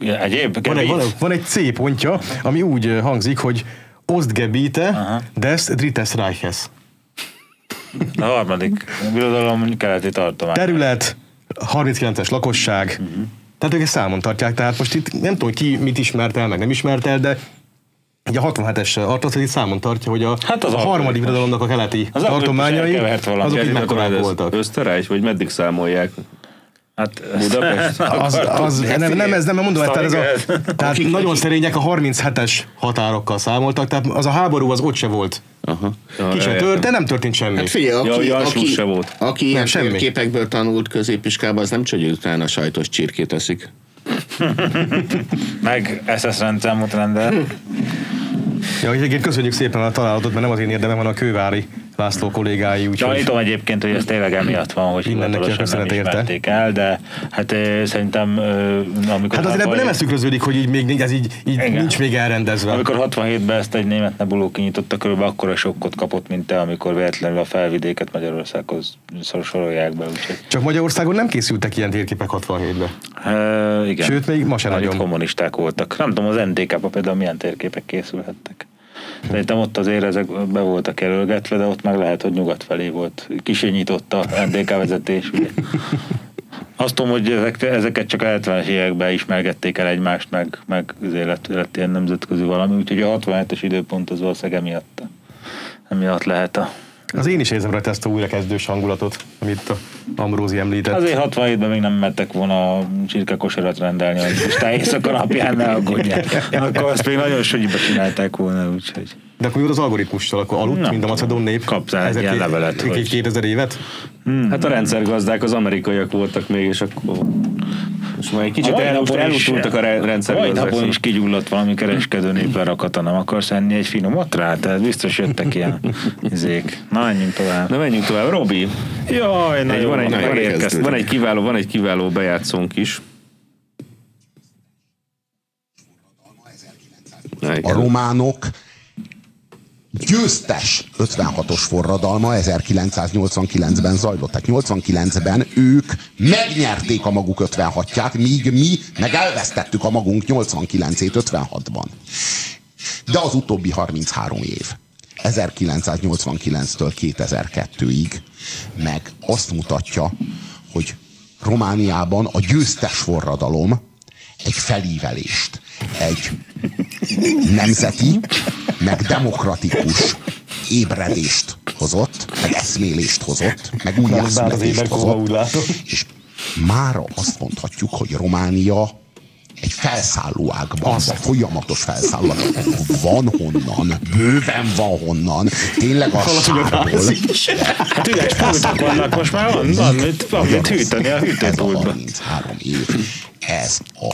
Ja, egyéb, van, egy, van, van egy C pontja, ami úgy hangzik, hogy Ostgebiete Aha. des Drittes Reiches. A harmadik birodalom keleti tartomány. Terület, harminckilences lakosság. Uh-huh. Tehát ők ezt számon tartják. Tehát most itt nem tudom, ki mit ismert el, meg nem ismert el, de ugye a hatvanhetes atlasz itt számon tartja, hogy a, hát az a harmadik birodalomnak a keleti az tartományai, azok így mekkorák voltak. Österreich, vagy meddig számolják? Hát Budapest? Az, az, nem, nem ez nem, mondom, tehát, ez a, tehát nagyon szerények a harminchetes határokkal számoltak, tehát az a háború az ott se volt. Aha. Ki sem tört, nem történt semmi. Hát figyelj, aki, ja, aki, se volt. Aki ilyen képekből tanult középiskolában, az nem csögyül után a sajtos csirkét eszik. Meg es es rendszámot rendel. Ja, egyébként köszönjük szépen a találatot, mert nem az én érdemem, hanem a Kővári László kollégái. Úgy, gyanítom hogy... egyébként, hogy ez tényleg emiatt van, hogy hivatalosan nem ismerték el, de hát e, szerintem... E, amikor hát azért ebben nem ezt tükröződik, hogy így még, ez így, így nincs még elrendezve. Amikor hatvanhétben ezt egy német nebuló kinyitotta, körülbelül akkora sokkot kapott, mint te, amikor véletlenül a Felvidéket Magyarországhoz sorolják be. Úgyhogy. Csak Magyarországon nem készültek ilyen térképek hatvanhétben. E, igen. Sőt, még ma sem nagyon. Nagyon kommunisták voltak. Nem tudom, az en dé ká-ba például milyen térképek készülhettek. Szerintem ott azért ezek be voltak kerülgetve, de ott meg lehet, hogy nyugat felé volt. Kissé nyitott a en dé ká vezetés. Ugye. Azt tudom, hogy ezek, ezeket csak a hetvenes években ismergették el egymást, meg, meg az élet, élet ilyen nemzetközi valami, úgyhogy a hatvanhetes időpont az valószínűleg emiatt, emiatt lehet a... Az én is érzem rajta ezt a újrakezdős hangulatot, amit a Ambrózy említett. Azért hatvanhétben még nem mertek volna a csirkekosarat rendelni, hogy Isten éjszaka napján ne aggódják. Akkor azt még nagyon sönyibe csinálták volna, úgyhogy... De akkor mi volt az algoritmussal? Akkor aludt, na, mint a macedón nép? Kaptál egy ilyen levelet, hogy... kétezer évet? Hmm. Hát a rendszergazdák az amerikaiak voltak még, és akkor... Most már egy kicsit elutultak a rendszergazdák. Majd napon is kigyulladt valami kereskedő népen rakata, nem akarsz enni egy finomat rá? Tehát biztos jöttek ilyen izék. Na, menjünk tovább. Na, menjünk tovább. Robi! Jaj, na jó, van, na, egy, van, van, egy kiváló, van egy kiváló bejátszónk is. A románok győztes ötvenhatos forradalma ezerkilencszáznyolcvankilencben zajlott. Tehát nyolcvankilencben ők megnyerték a maguk ötvenhatját, míg mi meg elvesztettük a magunk nyolcvankilencét ötvenhatban. De az utóbbi harminchárom év, ezerkilencszáznyolcvankilenctől kétezer-kettőig meg azt mutatja, hogy Romániában a győztes forradalom egy felívelést, egy nemzeti, meg demokratikus ébredést hozott, meg eszmélést hozott, meg új eszmélést hozott. És mára azt mondhatjuk, hogy Románia egy felszállóágban, folyamatos felszálló van honnan, bőven van honnan, tényleg a sárból. Hát üres pultok vannak, most már van, van mit hűteni a hűtőpultba. harminchárom év, ez a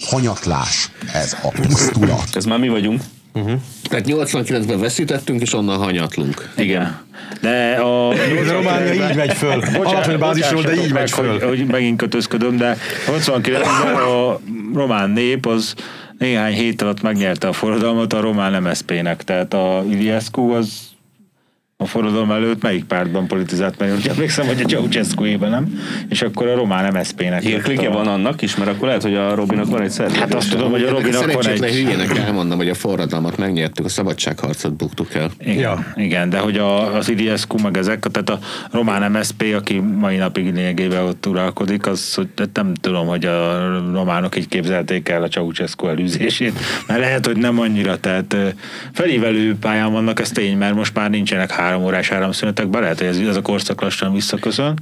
hanyatlás, ez a pusztulat. Ez már mi vagyunk. Uh-huh. Tehát nyolcvankilencben veszítettünk, és onnan hanyatlunk. Igen. De a Románia így megy föl. Alapvető bázisról, de így megy föl. Hogy megint kötözködöm, de nyolcvankilencben a román nép az néhány hét alatt megnyerte a forradalmat a román em es zé pé-nek. Tehát a Iliescu az a forradalom előtt melyik pártban politizált, mert ugye emlékszem, hogy a Ceaușescu-ébe, nem? És akkor a román em es zé pé-nek. Hírklike van annak is, mert akkor lehet, hogy a Robinak van egy szerződés. Hát azt tudom, hogy a Robinak van egy... hülyének elmondom, hogy a forradalmat megnyertük, a szabadságharcot buktuk el. Igen, ja. Igen, de hogy a, az Iliescu meg ezek, tehát a román em es zé pé, aki mai napig lényegében ott uralkodik, az, hogy nem tudom, hogy a románok így képzelték el a Ceaușescu elűzését, mert lehet, hogy nem annyira, tehát felívelő pályán vannak, ez tény, mert most már nincsenek három órás áramszünetekben, lehet, hogy ez, ez a korszak lassan visszaköszön,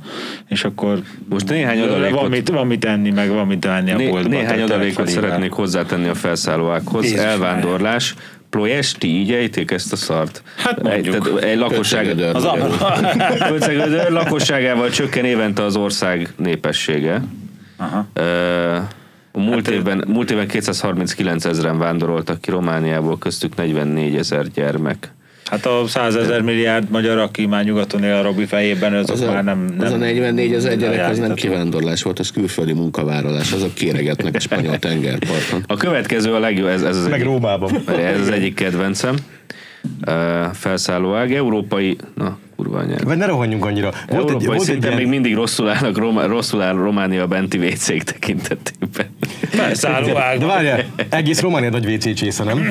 és akkor most néhány adalékot... Van mit, van mit enni, meg van mit enni a né, boltban. Néhány adalékot szeretnék hozzátenni a felszállóákhoz. Jézus, elvándorlás. Ploiesti, így ejték ezt a szart. Hát mondjuk. Egy, egy lakosság... Az lakosságával csökken évente az ország népessége. Aha. Uh, múlt, hát évben, múlt évben kétszázharminckilenc ezeren vándoroltak ki Romániából, köztük negyvennégy ezer gyermek. Hát a százezer milliárd magyar, aki már nyugaton él a Robi fejében, azok az már nem... nem az a negyvennégyezer gyerek, az nem kivándorlás volt, az külföldi munkavállalás, azok kéregetnek a spanyol tengerparton. A következő a legjobb, ez, ez, az, meg egyik, ez az egyik kedvencem. Uh, felszállóág, európai... Na, kurva anyád. Vagy ne rohanjunk annyira. Volt európai egy, volt szinten egy még ilyen... mindig rosszul állnak, Roma, rosszul áll Románia benti vécék tekintetében. Felszállóág. De várjál, egész Románia nagy vécé csésze, nem?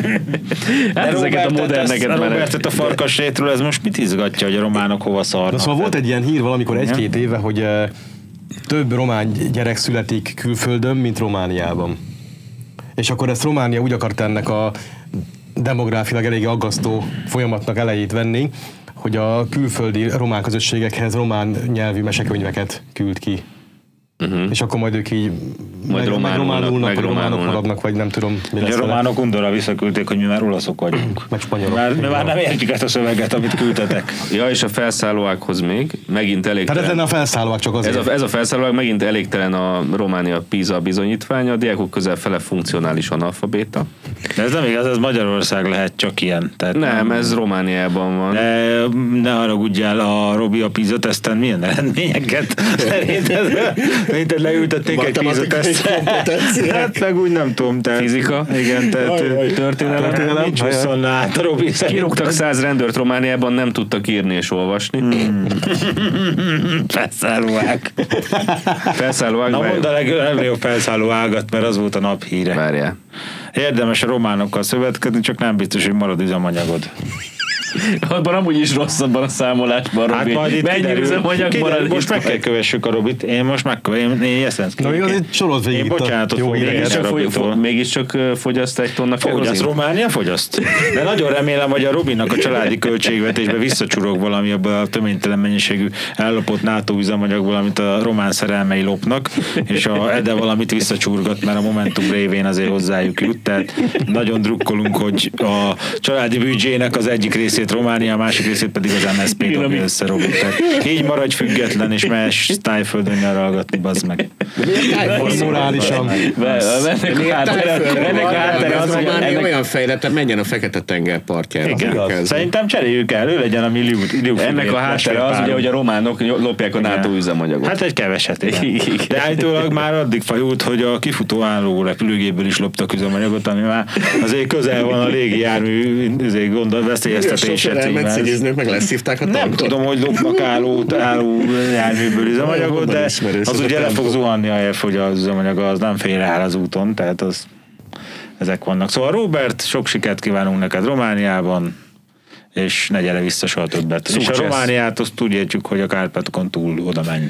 Hát ezeket a moderneket... A Robertet a farkasrétről, ez most mit izgatja, hogy a románok hova szarnak? Na szóval volt egy ilyen hír valamikor egy-két éve, hogy uh, több román gyerek születik külföldön, mint Romániában. És akkor ezt Románia úgy akart ennek a demográfilag elég aggasztó folyamatnak elejét venni, hogy a külföldi román közösségekhez román nyelvű mesekönyveket küld ki. Uh-huh. És akkor majd ők így majd meg, románulnak, meg románok maradnak, vagy nem tudom. Ugye a románok undorra visszaküldték, hogy mi már olaszok vagyunk. Meg spanyolok. Már, már nem értjük ezt a szöveget, amit küldtetek. Ja, és a felszállóákhoz még megint elégtelen. Tehát ez lenne a felszállóák csak azért. Ez a, ez a felszállóák megint elégtelen a Románia PISA bizonyítványa, a diákok közel fele funkcionális analfabéta. De ez nem igaz, ez Magyarország lehet csak ilyen. Tehát nem, ez Romániában van. De ne haragudjál, a Robi a PISA teszten milyen eredményeket minted leültették egy PISA-tesztet. Hát meg úgy nem tudom. Tehát, fizika. Igen, tehát történelem. Nincs huszonnégy. Robi kirúgtak száz rendőrt Romániában, nem tudtak írni és olvasni. Mm. Felszállóák. Felszállóák. Na mondd a legjobb felszállóágat, mert az volt a naphíre. Várjál. Érdemes a románokkal szövetkezni, csak nem biztos, hogy marad üzemanyagod. Abban amúgy is rosszabban a számolásban, Robi. Hát mennyi üzemanyag marad? Most meg kell kövessük a Robit. Én most megkövessük. Én Jeszenszky. Na, igaz, itt sorod végig. Én bocsánatot fogok Robitól. Mégiscsak fogyaszt egy tonna kerozint. Fogyaszt, Románia fogyaszt. De nagyon remélem, hogy a Robinak a családi költségvetésbe visszacsurog valami abban a töménytelen mennyiségű ellopott NATO üzemanyagból, amit a román szerelmei lopnak, és a Ede valamit visszacsurgat, mert a Momentum révén azért hozzájuk jut. Tehát nagyon drukkolunk, hogy a családi büdzsének az egyik részét részét Románia, a másik részét pedig az em es zé pé dobja össze, robották. Így maradj független, és más tájföldön nyaralgatni, bazd meg. Morálisan. Ennek olyan fejlete, menjen a Fekete-tenger partjára. Szerintem cseréljük el, ő legyen a millió. Ennek a háttere az, hogy a románok lopják a NATO üzemanyagot. Hát egy keveset. De állítólag már addig fajult, hogy a kifutó álló repülőgéből is loptak üzemanyagot, ami már azért közel van a légijármű veszélyeztetése címhez. Meg leszívták a tankot. Nem tudom, hogy lopnak álló járműből üzemanyagot, de az ugye le fog zuhanni, ahelyett, hogy az üzemanyag az nem félreáll az úton, tehát az, ezek vannak. Szóval Róbert, sok sikert kívánunk neked Romániában, és ne gyere vissza soha többet. Szóval és a Romániát azt úgy értjük, hogy a Kárpátokon túl oda menj.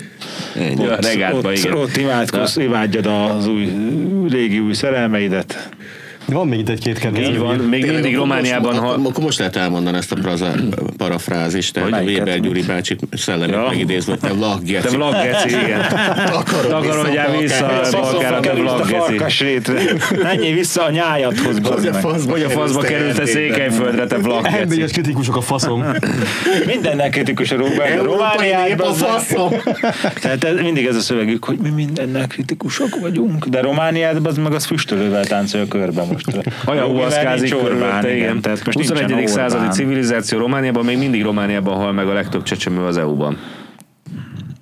Egy, ott, regáltba, ott, igen. Ott imádkozz, imádjad az új, régi új szerelmeidet. Van még itt egy-két kedvenc. Így van, még mindig Romániában... Most, ha... Akkor most lehet elmondani ezt a praza, parafrázist, hogy Weber Gyuri bácsit szellemét ja. megidézve, te vlaggeci. Te vlaggeci, igen. Takarodjál vissza a balkára, te vlaggeci. A farkasrétre. Menjél vissza a nyájadhoz. Vagy a faszba került a Székelyföldre, te vlaggeci. Elményes kritikusok a faszom. Mindennel kritikus a Romániában. A faszom. Tehát mindig ez a szövegük, hogy mi mindennel kritikusok vagyunk, de Romániában meg az füstölővel táncol körben. Hajahuaszkázik körülötte, igen. Tehát most huszonegyedik századi civilizáció Romániában, még mindig Romániában hal meg a legtöbb csecsemő az é u-ban.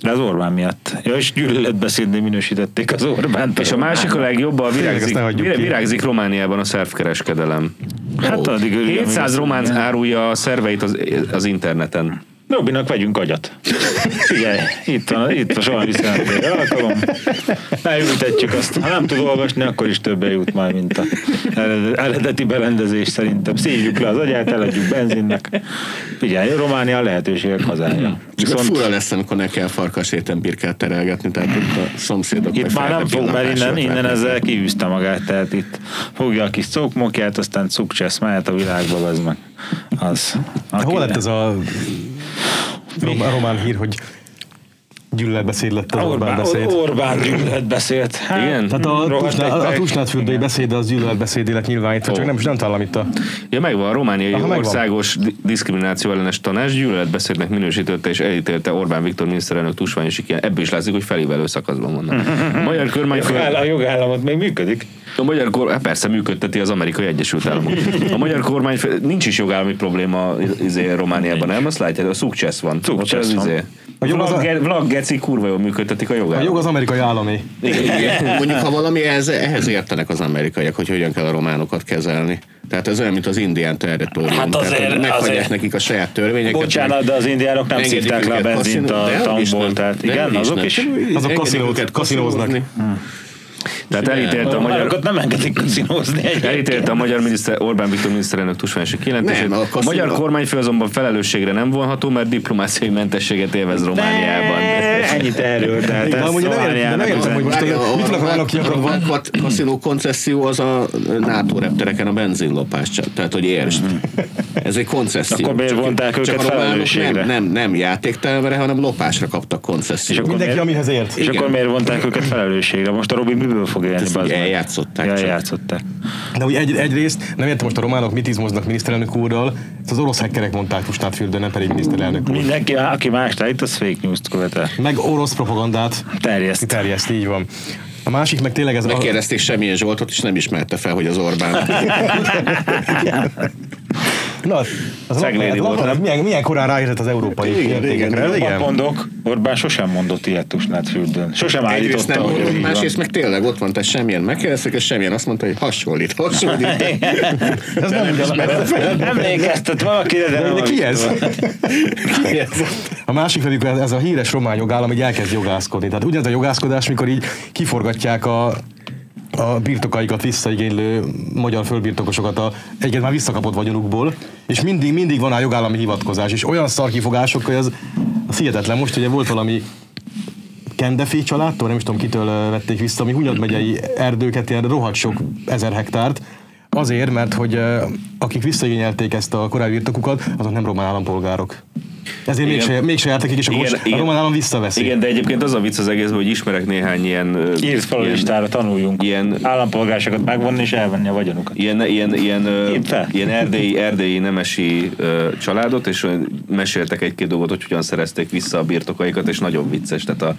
De az Orbán miatt. Ja, és gyűlöletbeszédné minősítették az Orbánt. És a másik a legjobb, a virágzik, virágzik Romániában a szervkereskedelem. Hát addig hétszáz román árulja a szerveit az, az interneten. Robinak vegyünk agyat. Figyelj, itt van, itt van soha viszont alkalom. Elültetjük azt. Ha nem tud olvasni, akkor is többe jut már, mint a eredeti berendezés szerintem. Szívjuk le az agyát, eladjuk benzinnek. Figyelj, Románia a lehetőségek hazája. Viszont fura lesz, amikor ne kell farkas éten birkát terelgetni, tehát itt a szomszédok. Itt már nem fog, mert innen, innen ezzel kiűzte magát, tehát itt fogja a kis cókmokját, aztán cukcsesz, mehet a világba, az meg. Az, hol lett ez a román hír, hogy gyűlöletbeszéd lett az Orbán, Orbán beszéd? Orbán gyűlöletbeszéd. Hát, igen. Tehát a Tusnádfürdői beszéd az gyűlöletbeszédének nyilvánítva, oh. csak nem, nem találom itt a... Ja, megvan, a Romániai Aha, Országos megvan. Diszkrimináció ellenes tanács gyűlöletbeszédnek minősítette és elítélte Orbán Viktor miniszterelnök tusványos ilyen. Ebből is látszik, hogy felívelő szakaszban vannak. A magyar kormányfő... A jogállamot még működik? A magyar kormány, persze működteti az Amerikai Egyesült Államok. A magyar kormány, nincs is jogállami probléma izé, Romániában, nem? Azt látjátok, a szukcsesz van. Szukcsesz van. Izé, a vlaggeci az... kurva jól működtetik a jogállamot. A jog az amerikai állami. Igen, igen. Mondjuk, ha valami ehhez, ehhez értenek az amerikaiak, hogy hogyan kell a románokat kezelni. Tehát ez olyan, mint az indián territórium. Hát azért, meghagyják nekik a saját törvényeket. Bocsánat, de az indiánok nem szívták le a benzint a tankból. Igen, azok is. Azok kaszinóznak. Tehát elítélte a magyar... Nem engedik kaszinózni. Elítélte a magyar miniszter, Orbán Viktor miniszterelnök tusványosi kijelentését. Nem, a, a magyar kormányfő azonban felelősségre nem vonható, mert diplomáciai mentességet élvez Romániában. Ennyit erről. Tehát ez Romániának üzen. A kaszinó koncesszió az a NATO reptereken a benzinlopás. Tehát, hogy értsd. Ez egy koncesszió. Akkor miért vonták őket felelősségre? Nem játéktelenre, hanem lopásra kaptak koncessziót. Mindenki, amihez ért. És akkor miért vonták őket felelősségre? Most a Robi miből fog élni? Eljátszották. Eljátszották. De úgy egy, egyrészt nem értem most a románok mit izmoznak miniszterelnök úrral, az orosz hekkerek mondták Tusnádfürdőn, nem pedig miniszterelnök úr. Mindenki, aki más itt az fake news-t követel. Meg orosz propagandát terjeszt. Terjeszt, így van. A másik meg tényleg ez... Megkérdezték a... semmilyen Zsoltot, és nem ismerte fel, hogy az Orbán. Na, az Orbán, milyen, milyen korán ráérzett az európai értékekre? Igen, mondok, Orbán sosem mondott ilyet Tusnádfürdőn. Sosem állította, hogy így van. Másrészt meg tényleg ott van, tehát semmilyen megkérdeztek, és semmilyen azt mondta, hogy hasonlít, hasonlít. Ez nem ismert. Emlékeztet valakire, de nem. Ki ez? A másik pedig ez a híres román jogállam, így elkezd jogászkodni. Tehát ugyanaz a jogászkodás, mikor így kiforgatják a... a birtokaikat visszaigénylő magyar földbirtokosokat a, egyet már visszakapott vagyonukból, és mindig, mindig van a jogállami hivatkozás, és olyan szarkifogások, hogy az, az hihetetlen. Most ugye volt valami Kendefé családtól, nem is tudom kitől vették vissza, ami Hunyad megyei erdőket, ilyen rohadt sok ezer hektárt, azért, mert hogy akik visszaigényelték ezt a korábbi birtokukat, azok nem román állampolgárok. Ezért mégse, mégse jártak, és akkor igen, a román állam visszaveszi. Igen, de egyébként az a vicc az egész, hogy ismerek néhány ilyen... Írsz fel a listára, tanuljunk. Ilyen, állampolgárságot megvonni és elvenni a vagyonukat. Ilyen, ilyen, ilyen, ilyen erdélyi, erdélyi nemesi családot, és meséltek egy-két dolgot, hogy hogyan szerezték vissza a birtokaikat, és nagyon vicces. Tehát a,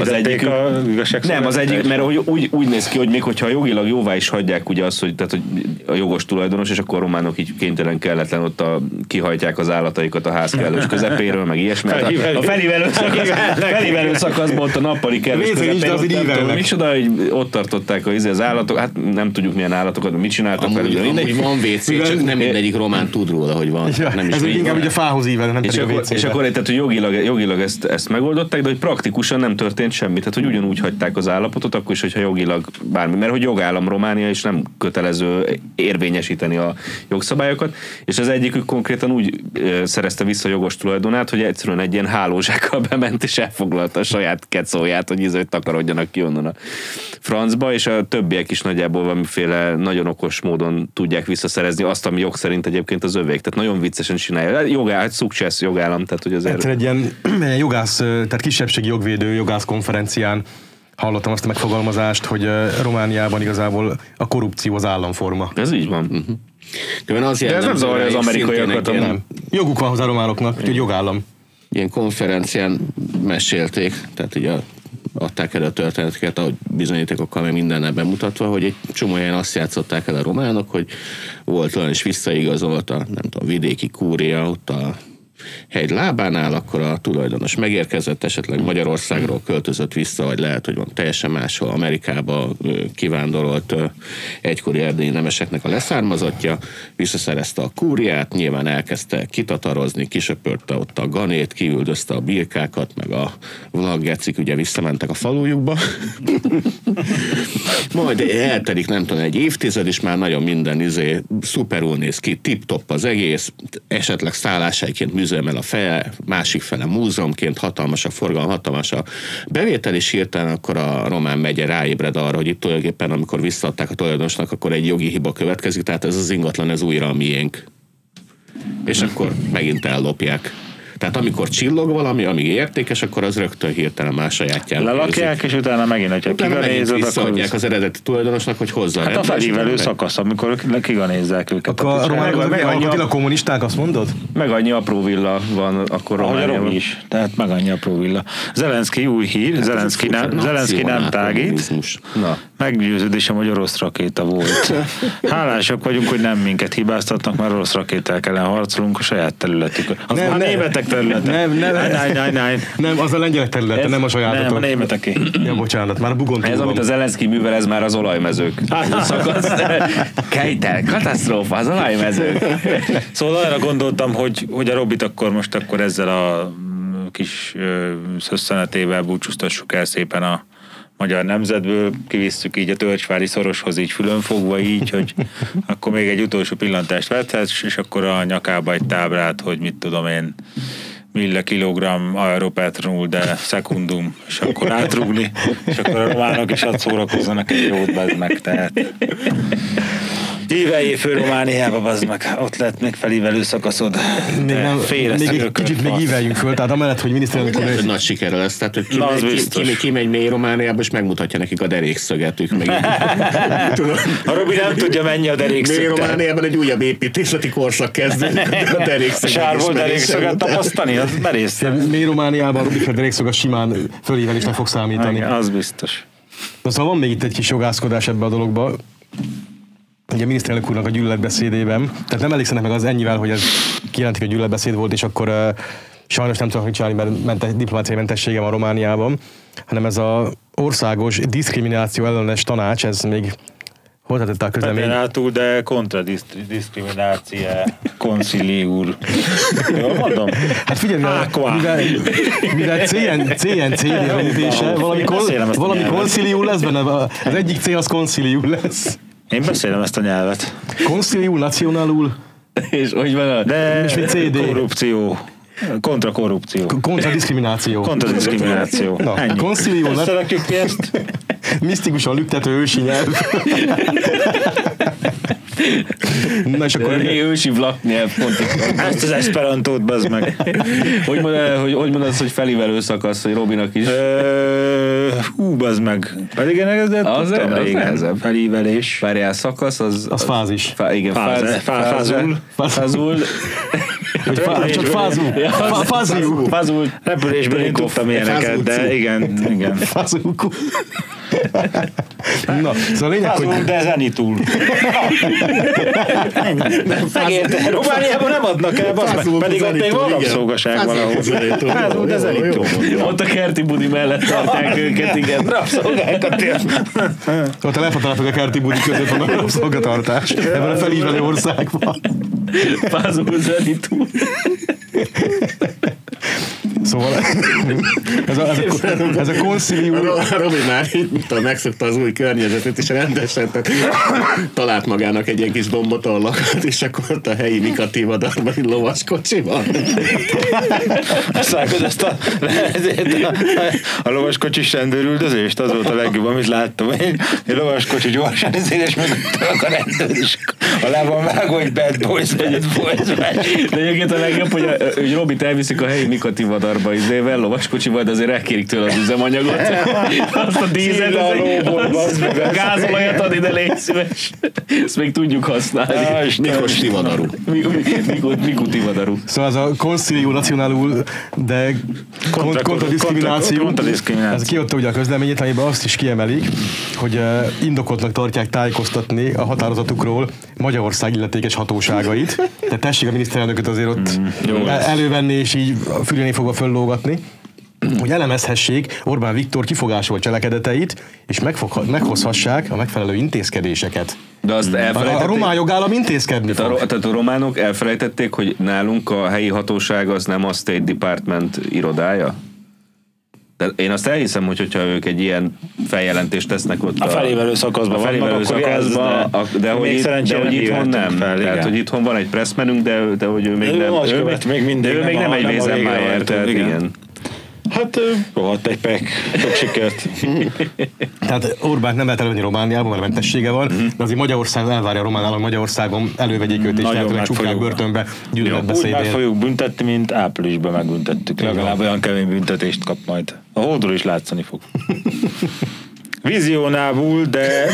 az egyik, a nem, az egyik, mert hogy úgy, úgy néz ki, hogy még hogyha jogilag jóvá is hagyják ugye azt, hogy, tehát, hogy a jogos tulajdonos, és akkor a románok így kénytelen kelletlen ott a, kihajtják az állataikat a ház kellős közepéről, meg ilyesmi. A felívelő szakasz, felívelő szakaszban ott a nappali kellős közepén. Micsoda, hogy ott tartották az, az állatok, hát nem tudjuk milyen állatokat, mit csináltak velük. Amúgy van vé cé, csak nem mindegyik román tud róla, hogy van. Ez inkább ugye a fához ível, nem pedig a vé cé-be. És akkor jogilag ezt megoldották, de hogy praktikusan nem történt semmi. Tehát, hogy ugyanúgy hagyták az állapotot, akkor is, hogyha jogilag bármi, mert hogy jogállam Románia, és nem kötelező érvényesíteni a jogszabályokat, és az egyikük konkrétan úgy szerezte vissza a jogos tulajdonát, hogy egyszerűen egy ilyen hálózsákkal bement, és elfoglalta a saját kecóját, hogy ízőt takarodjanak ki onnan a francba, és a többiek is nagyjából valamiféle nagyon okos módon tudják visszaszerezni azt, ami jog szerint egyébként az övék. Tehát nagyon viccesen csinálja. Jogá, szukcsász jogállam, tehát hogy azért... Egy ilyen jogász, tehát kisebbségi jogvédő jogász konferencián hallottam azt a megfogalmazást, hogy Romániában igazából a korrupció az államforma. Ez így van. Uh-huh. De, az de ez nem zavarja az amerikaiakat, nem. Joguk van hozzá a románoknak, hogy jogállam. Ilyen konferencián mesélték, tehát ugye adták el a történeteket, ahogy bizonyítékokkal meg mindennel bemutatva, hogy egy csomó helyen azt játszották el a románok, hogy volt olyan is visszaigazolt a, nem tudom, vidéki kúria, ott a hegy lábánál, akkor a tulajdonos megérkezett, esetleg Magyarországról költözött vissza, vagy lehet, hogy van teljesen máshol, Amerikába kivándorolt egykori erdélyi nemeseknek a leszármazottja, visszaszerezte a kúriát, nyilván elkezdte kitatarozni, kisöpörte ott a ganét, kiüldözte a birkákat, meg a vlaggecik, ugye visszamentek a falujukba. Majd eltelik, nem tudom, egy évtized, és már nagyon minden izé szuperul néz ki, tip-top az egész, esetleg szállásáiként műzőmmel a fele, másik fele múzeumként, hatalmas a forgalom, hatalmas a bevétel, és hirtelen akkor a román megye ráébred arra, hogy itt tulajdonképpen amikor visszaadták a tulajdonosnak, akkor egy jogi hiba következik, tehát ez az ingatlan, ez újra a miénk. És akkor megint ellopják. Tehát amikor csillog valami, amíg értékes, akkor az rögtön hirtelen már sajátján. Lelakják, és utána megint, hogyha kiganézod, visszaadják az eredeti tulajdonosnak, hogy hozzá. Hát a felívelő szakasz, amikor kiganézzák őket. Akkor a romániak, a kommunisták, azt mondod? Meg annyi apró villa van, akkor Romániában is. Tehát meg annyi apró villa. Zelenszkij új hír, Zelenszkij nem tágít. Meggyőződésem, hogy orosz rakéta volt. Hálásak vagyunk, hogy nem minket hibáztatnak, mert orosz rakéták ellen harcolunk a saját területükön. Az már németek területe. Nem, nem, nem, nem, nem. Nem, az a lengyelek területe, ez nem a sajátatok. Nem, a németeké. Ja, bocsánat, már a bugontúban. Ez, amit a Zelenszkij művel, ez már az olajmezők. Szakasz. Kejtel, katasztrófa, az olajmezők. Szóval arra gondoltam, hogy, hogy a Robit akkor most akkor ezzel a kis szösszenetével búcsúztassuk el szépen a magyar nemzetből, kivisszük így a törcsvári szoroshoz, így fülönfogva így, hogy akkor még egy utolsó pillantást vethetsz, és akkor a nyakába egy táblát, hogy mit tudom én, mille kilogramm aeropetronul, de szekundum, és akkor átrúgni, és akkor a románok is ott szórakozzanak egy jót, bazd meg, tehát... Íveljél föl Romániába, bazd meg, ott lett még felívelő szakaszod. Még, nem, még egy kicsit még íveljünk föl, tehát amellett, hogy miniszterelnök... Nagy, nagy sikerrel lesz, tehát hogy kimegy ki, ki, ki, ki mély Romániába, és megmutatja nekik a derékszögetük. Meg a Robi nem tudja, mennyi a derékszög. Mély Romániában egy újabb építészeti korszak kezdődik, a derékszöget. Sárból derékszöget tapasztani, az merész. Mély Romániában a Robi a derékszög a simán fölívelésnek fog számítani. Az biztos. Na, szóval van még itt egy kis jogászkodás ebbe a dologba. Ugye a miniszterelnök úrnak a gyűlöletbeszédében, tehát nem elégszenek meg az ennyivel, hogy ez kijelentik, hogy gyűlöletbeszéd volt, és akkor uh, sajnos nem tudok mit csinálni, mert mente, diplomáciai mentességem a Romániában, hanem ez az országos diszkrimináció ellenes tanács, ez még hol tetett a közlemény? NATO, de kontradiszkrimináció konsziliúr. Jól mondom? Hát figyelj, mivel, mivel cé en cé jelentése, valami, kol, valami konsziliúr lesz benne, az egyik cél az konsziliúr lesz. Én beszélem ezt a nyelvet. Konsziliul, nacionalul. És hogy van a... De és cé dé. Korrupció. Kontra korrupció. Kontra diszkrimináció. Kontra diszkrimináció. Konsziliul. Összerakjuk ki ezt. Misztikusan lüktető ősi nyelv. Na és akkor ré ősi vlaknyelv pont itt. Ezt az esperantót bazd meg. Hogy mondasz, hogy, hogy, mondasz, hogy felívelő szakasz, hogy Robinak is? Hú, bazd meg. Pedig igen, ez az nehezebb. Felívelés. Várjál, szakasz az... Az fázis. Igen, fázul. Fázul. Csak fázul. Fázul. Fázul. Repülésben én tudtam ilyeneket, de igen. Fázul. Na, szóval lényeg, fázul, hogy... de zenitul. Megérte. Romániában nem adnak el, fázul, pedig ott még van rabszolgaság valahol. Fázul, de zenitul. Ott a kerti budi mellett tartják őket, igen. Rabszolgákat térnek. Ott a lefatalapok a kerti budi között van a rabszolgatartás. Ebben a felívelő országban. Fázul, zenitul. Szóval ez a, ez a, ez a konszilium... Robi már itt megszokta az új környezetét, és rendesen talált magának egy ilyen kis dombot, ahol lakott, és akkor a helyi mikatív adarban egy lovas kocsival. Aztán, ezt a, a, a lovas kocsis rendőrüldözést, az volt a legjobb, amit láttam. Egy, egy lovas kocsi gyorsan széles mögöttől a rendőr, és a lábam vágó, hogy bad boys, bad boys. De egyébként a legjobb, hogy, a, hogy Robit elviszik a helyi mikatív adarban, izével, lovaskocsi, majd azért elkérik tőle az üzemanyagot. Azt a dízelt, a gázolajat ad ide, légy szíves. Ezt még tudjuk használni. Mikos tivadarú. Mikó tivadarú. Szóval ez a konsziliú, nacionálul, de kontradiszkrimináció. Ez kiadta ugye a közleményét, amiben azt is kiemelik, hogy indokotnak tartják tájékoztatni a határozatukról Magyarország illetékes hatóságait. Tehát tessék a miniszterelnököt azért ott elővenni, és így fülén fogva föllógatni, hogy elemezhessék Orbán Viktor kifogásolt cselekedeteit, és megfog, meghozhassák a megfelelő intézkedéseket. De azt a, a román jogállam intézkedni tehát fog. A, tehát a románok elfelejtették, hogy nálunk a helyi hatóság az nem a State Department irodája? De én azt elhiszem, hogy hogyha ők egy ilyen feljelentést tesznek ott a, a felévelő szakaszban, a felévelő szakaszban, de, de hogy, itt, de hogy itthon nem. Fel, tehát, hogy itthon van egy Pressmanünk, de, de hogy ő még ő nem. Ő, követ, ő, még mindig ő nem, még nem egy Wiesenmayer, tehát igen. igen. Hát rohadt egy pek, sok sikert. Tehát Orbán nem lehet elővenni Romániában, mert mentessége van, de azért Magyarországon elvárja a román állam, Magyarországon elővegyék őt, és lehetőleg csukják börtönbe gyűlöletbeszédért. Úgy meg fogjuk büntetni, mint áprilisban megbüntettük. Legalább olyan kemény büntetést kap majd. A Holdról is látszani fog. Vizionábul, de...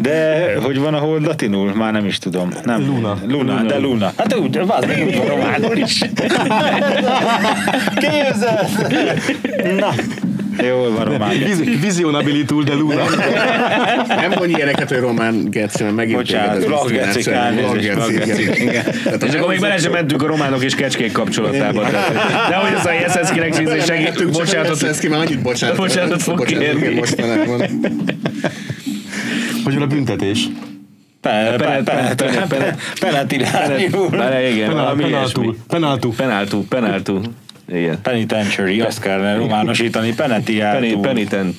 de hogy van a Hold latinul? Már nem is tudom. Nem. Luna. Luna, Luna. De Luna. Hát úgy, az meg úgy van románul is. Képzeld! Na. Jól van román. Vizionabilitul, de Luna. Nem mondj ilyeneket, hogy román geci, mert megint... Bocsánat, laggeci, laggeci. És akkor még bele sem mentünk a románok és kecskék kapcsolatában. De hogy az a Jeszenszkinek csinálni segítünk, bocsánatot... Jeszenszki már annyit bocsánatot. Bocsánatot fog kérni. Hogy van a büntetés? Penáltú. Penáltú. Penáltú. Penáltú. Penáltú. Igen. Penitentiary, azt kellene románosítani, penitiáru. Peniten.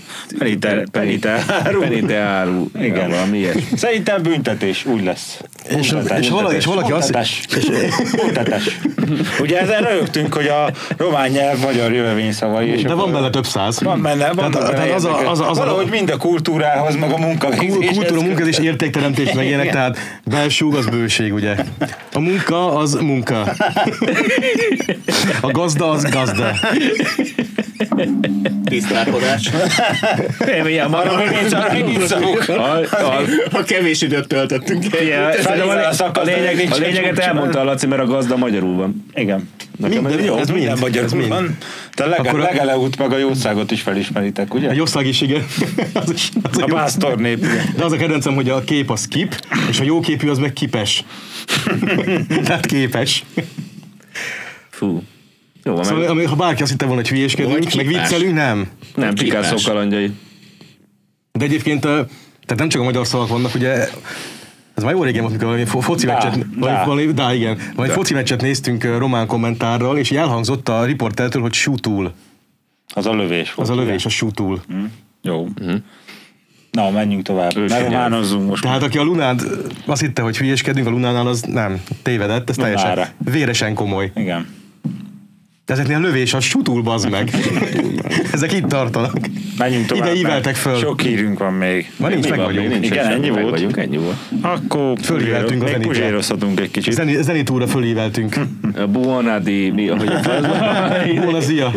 Penitiáru. Penitiáru. Igen, valami ilyes. Szerintem büntetés, úgy lesz. Büntetés, és valaki azt... Büntetés. Ugye ezzel rögtünk, hogy a román nyelv magyar jövevényszavai. De van benne több száz. Van benne, van benne. Valahogy mind a kultúrához, meg a munkavégzés. A kultúra, munkavégzés, értékteremtés meg ilyenek, tehát belsúg az bőség, ugye. A munka az munka. A gazda az gazda. Tisztálkodás. Milyen marad, megint szavuk. Ha kevés időt töltöttünk. A lényeget elmondta a Laci, mert a gazda magyarul van. Igen. Minden jó, ez minden magyarul van. Te Legeleut meg a jószágot is felismeritek, ugye? A jószág is, igen. A pásztor nép. De az a kedvencem, hogy a kép az kip, és a jó képű az meg kipes. Tehát képes. Fú. Jó, szóval, meg... Ha bárki azt hitte volna, hogy hülyéskedünk, meg viccelünk, nem. Nem, Picasso kalandjai. De egyébként, tehát nem csak a magyar szavak vannak, ugye, ez már jó régen volt, mikor valami foci meccset, valami, dá, igen, valami foci meccset néztünk román kommentárral, és elhangzott a riportertől, hogy sútul. Az a lövés volt. Az a lövés, a sútul. Mm. Jó. Mm. Na, menjünk tovább. Merománozzunk most. Tehát aki a Lunát azt hitte, hogy hülyéskedünk, a Lunánál az nem, tévedett, ez Lunára. Teljesen véresen komoly. Igen. De ezeknél a lövés, a sutul, bazd meg. Ezek itt tartanak. menjünk tovább. Ide íveltek föl. Sok hírünk van még. Van, nincs, meg vagyunk. Nincs, igen, ennyi volt. Vagyunk, ennyi volt. Akkor fölíveltünk a zenétre. Még puzsérozhatunk egy kicsit. Zenit, zenitúra fölíveltünk. Buonadi, mi, ahogy a fazban. Buonazia.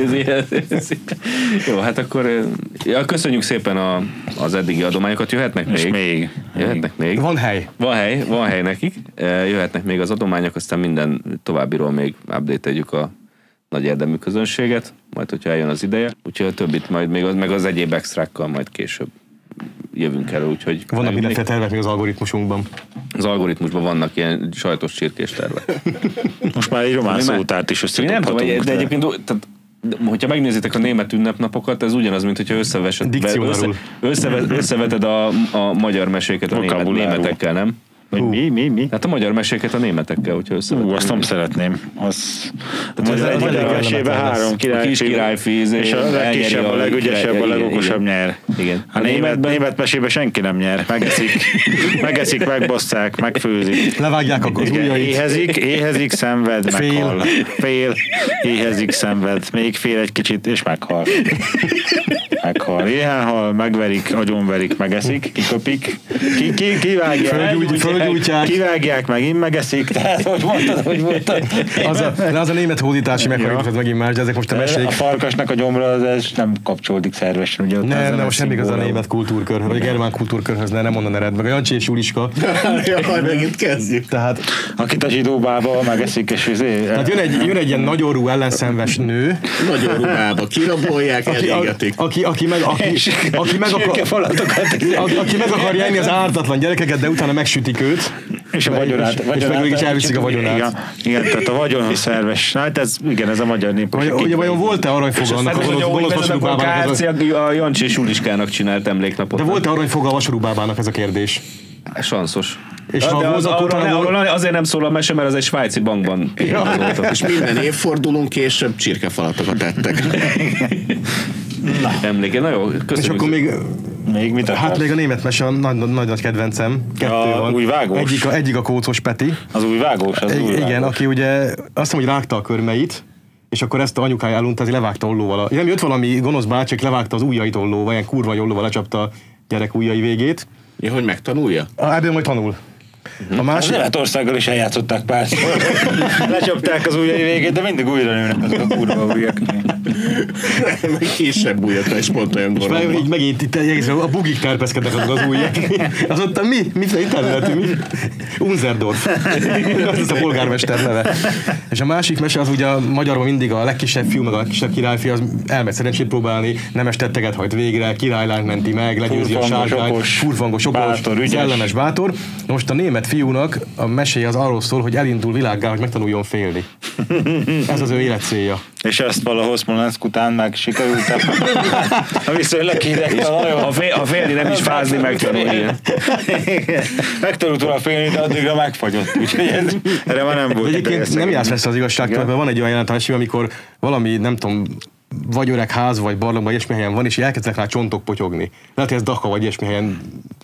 Jó, hát akkor ja, köszönjük szépen a, az eddigi adományokat. Jöhetnek még. még. Jöhetnek még. Van hely. Van hely, van hely nekik. Jöhetnek még az adományok, aztán minden továbbiról még update-eljük a nagy érdemű közönséget, majd hogyha eljön az ideje. Úgyhogy a többit majd még az, meg az egyéb extrákkal majd később jövünk elő, úgyhogy... Vannak mindenféle tervek még az algoritmusunkban. Az algoritmusban vannak ilyen sajtos csirkés tervek. Most már egy román szótárt is összedobhatunk. De egyébként, tehát, hogyha megnézitek a német ünnepnapokat, ez ugyanaz, mint hogyha összeveted, össze, összeveted, összeveted a, a magyar meséket a német, németekkel, nem? Vagy uh. mi, mi, mi? Hát a magyar meséket a németekkel, hogyha összevetem. Ú, azt nem szeretném. Az... Tehát az egyik mesébe három királyfíz, kis királyfíz, és a legkisebb, a legügyesebb, a legokosabb nyer. Igen. A német, német mesébe senki nem nyer. Megeszik, megeszik, megbosszák, megfőzik. Levágják a ujjait. Éhezik, éhezik, szenved, fél. meghal. Fél, éhezik, szenved, még fél egy kicsit, és meghal. Meghal. Éhen hal, megverik, agyonverik, megeszik, kiköpik, ki, ki, kivágják. Gyújtják. Kivágják, megint megeszik. Tehát, hogy mondtad, hogy mondtad. Az a, az a német hódítási meghagyítás megint más, de ezek most a mesék. A farkasnak a gyomra az ez nem kapcsolódik szervesen. Ugye, ne, nem, most nem igaz a német kultúrkörhöz, vagy a germán kultúrkörhöz, ne, nem mondaná ered meg. A Jancsi és Juliska. Jaj, megint kezdjük. Tehát, akit a zsidóbába megeszik, és vizé. Tehát jön egy, jön egy ilyen nagyorú ellenszenves nő. Nagyorúbába kirabolják, elégetik. Aki, aki, meg, aki, aki, meg akar, aki meg akarja enni az ártatlan gyerekeket, de utána megsütik őt, és a vagyonát, és meg mégis elviszik a vagyonát. Igen, igen, tehát a vagyonhoz szerves. Hát ez, igen, ez a magyar népesség. Ugye vajon volt-e aranyfoga annak a vasodubábának? A Kárci a Jancsi és Juliskának csinált emléknapot. De volt-e aranyfoga a vasodubábának, ez a kérdés? Sanszos. És de ha az, arra, ne, arra azért nem szól a mese, mert az egy svájci bankban. És minden évfordulón később csirkefalatokat ettek. Emléke, na jó, köszönjük. És akkor még... Még mit akar? Hát még a német mese a nagy, nagy, nagy kedvencem. Kettő a van. Új vágós. Egyik a, egyik a Kócos Peti. Az új vágós, az e, új igen, vágós. Aki ugye azt hiszem, hogy rágta a körmeit, és akkor ezt a anyukája elunta, azért levágta ollóval. A, nem jött valami gonosz bácsi, levágta az ujjait ollóval, ilyen kurva ollóval lecsapta a gyerek ujjai végét. Ja, hogy megtanulja? Ebből majd tanul. A másik... Németországgal is eljátszották párszor. Lecsapták az ujjai végét, de mindig újra nőnek azok a kurva ujjak. Késebb ujjat, és pont olyan goromba. És meg, így megint itt a bugik terpeszkednek azok az ujjak. Azonban mi? Mit itt területünk? Mi? Unzerdorf. Az az a polgármester neve. És a másik mese az ugye a magyarban mindig a legkisebb fiú, meg a legkisebb királyfi, az elmegy szerencsét próbálni, nemes tetteget hajt végre, királylányt menti meg, legyőzi a sárgányt, furfangos, okos, szellemes bátor. Most a német fiúnak a meséje az arról szól, hogy elindul világgá, hogy megtanuljon félni. Ez az ő élet célja. És ezt valahol Smolensk után meg sikerült a viszonylag hidegtel a fél, félni nem is fázni megtanulni. Megtanult volna félni, de addigra megfagyott. Úgyhogy ez, erre már nem volt. Egyébként nem jársz lesz az igazságtól, mert van egy olyan jelentási, amikor valami, nem tudom, vagy öreg ház, vagy barlangban, vagy ilyesmi helyen van, és elkezdtek rá csontok potyogni. Lehet, hogy ez Daka, vagy ilyesmi helyen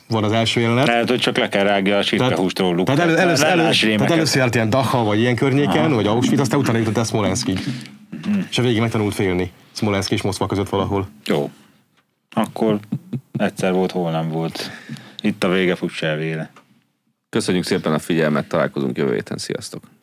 van az első jelenet. Lehet, hogy csak le kell rágja a csirkehúst róluk. Tehát, elő, elősz, elősz, tehát először járt ilyen Daka, vagy ilyen környéken, ah. vagy Auschwitz, aztán utána jutott el Smolenskig. Hmm. És a végig megtanult félni. Smolenszky és Moszkva között valahol. Jó. Akkor egyszer volt, hol nem volt. Itt a vége, fuss el véle. Köszönjük szépen a figyelmet, találkozunk jövő héten. Sziasztok!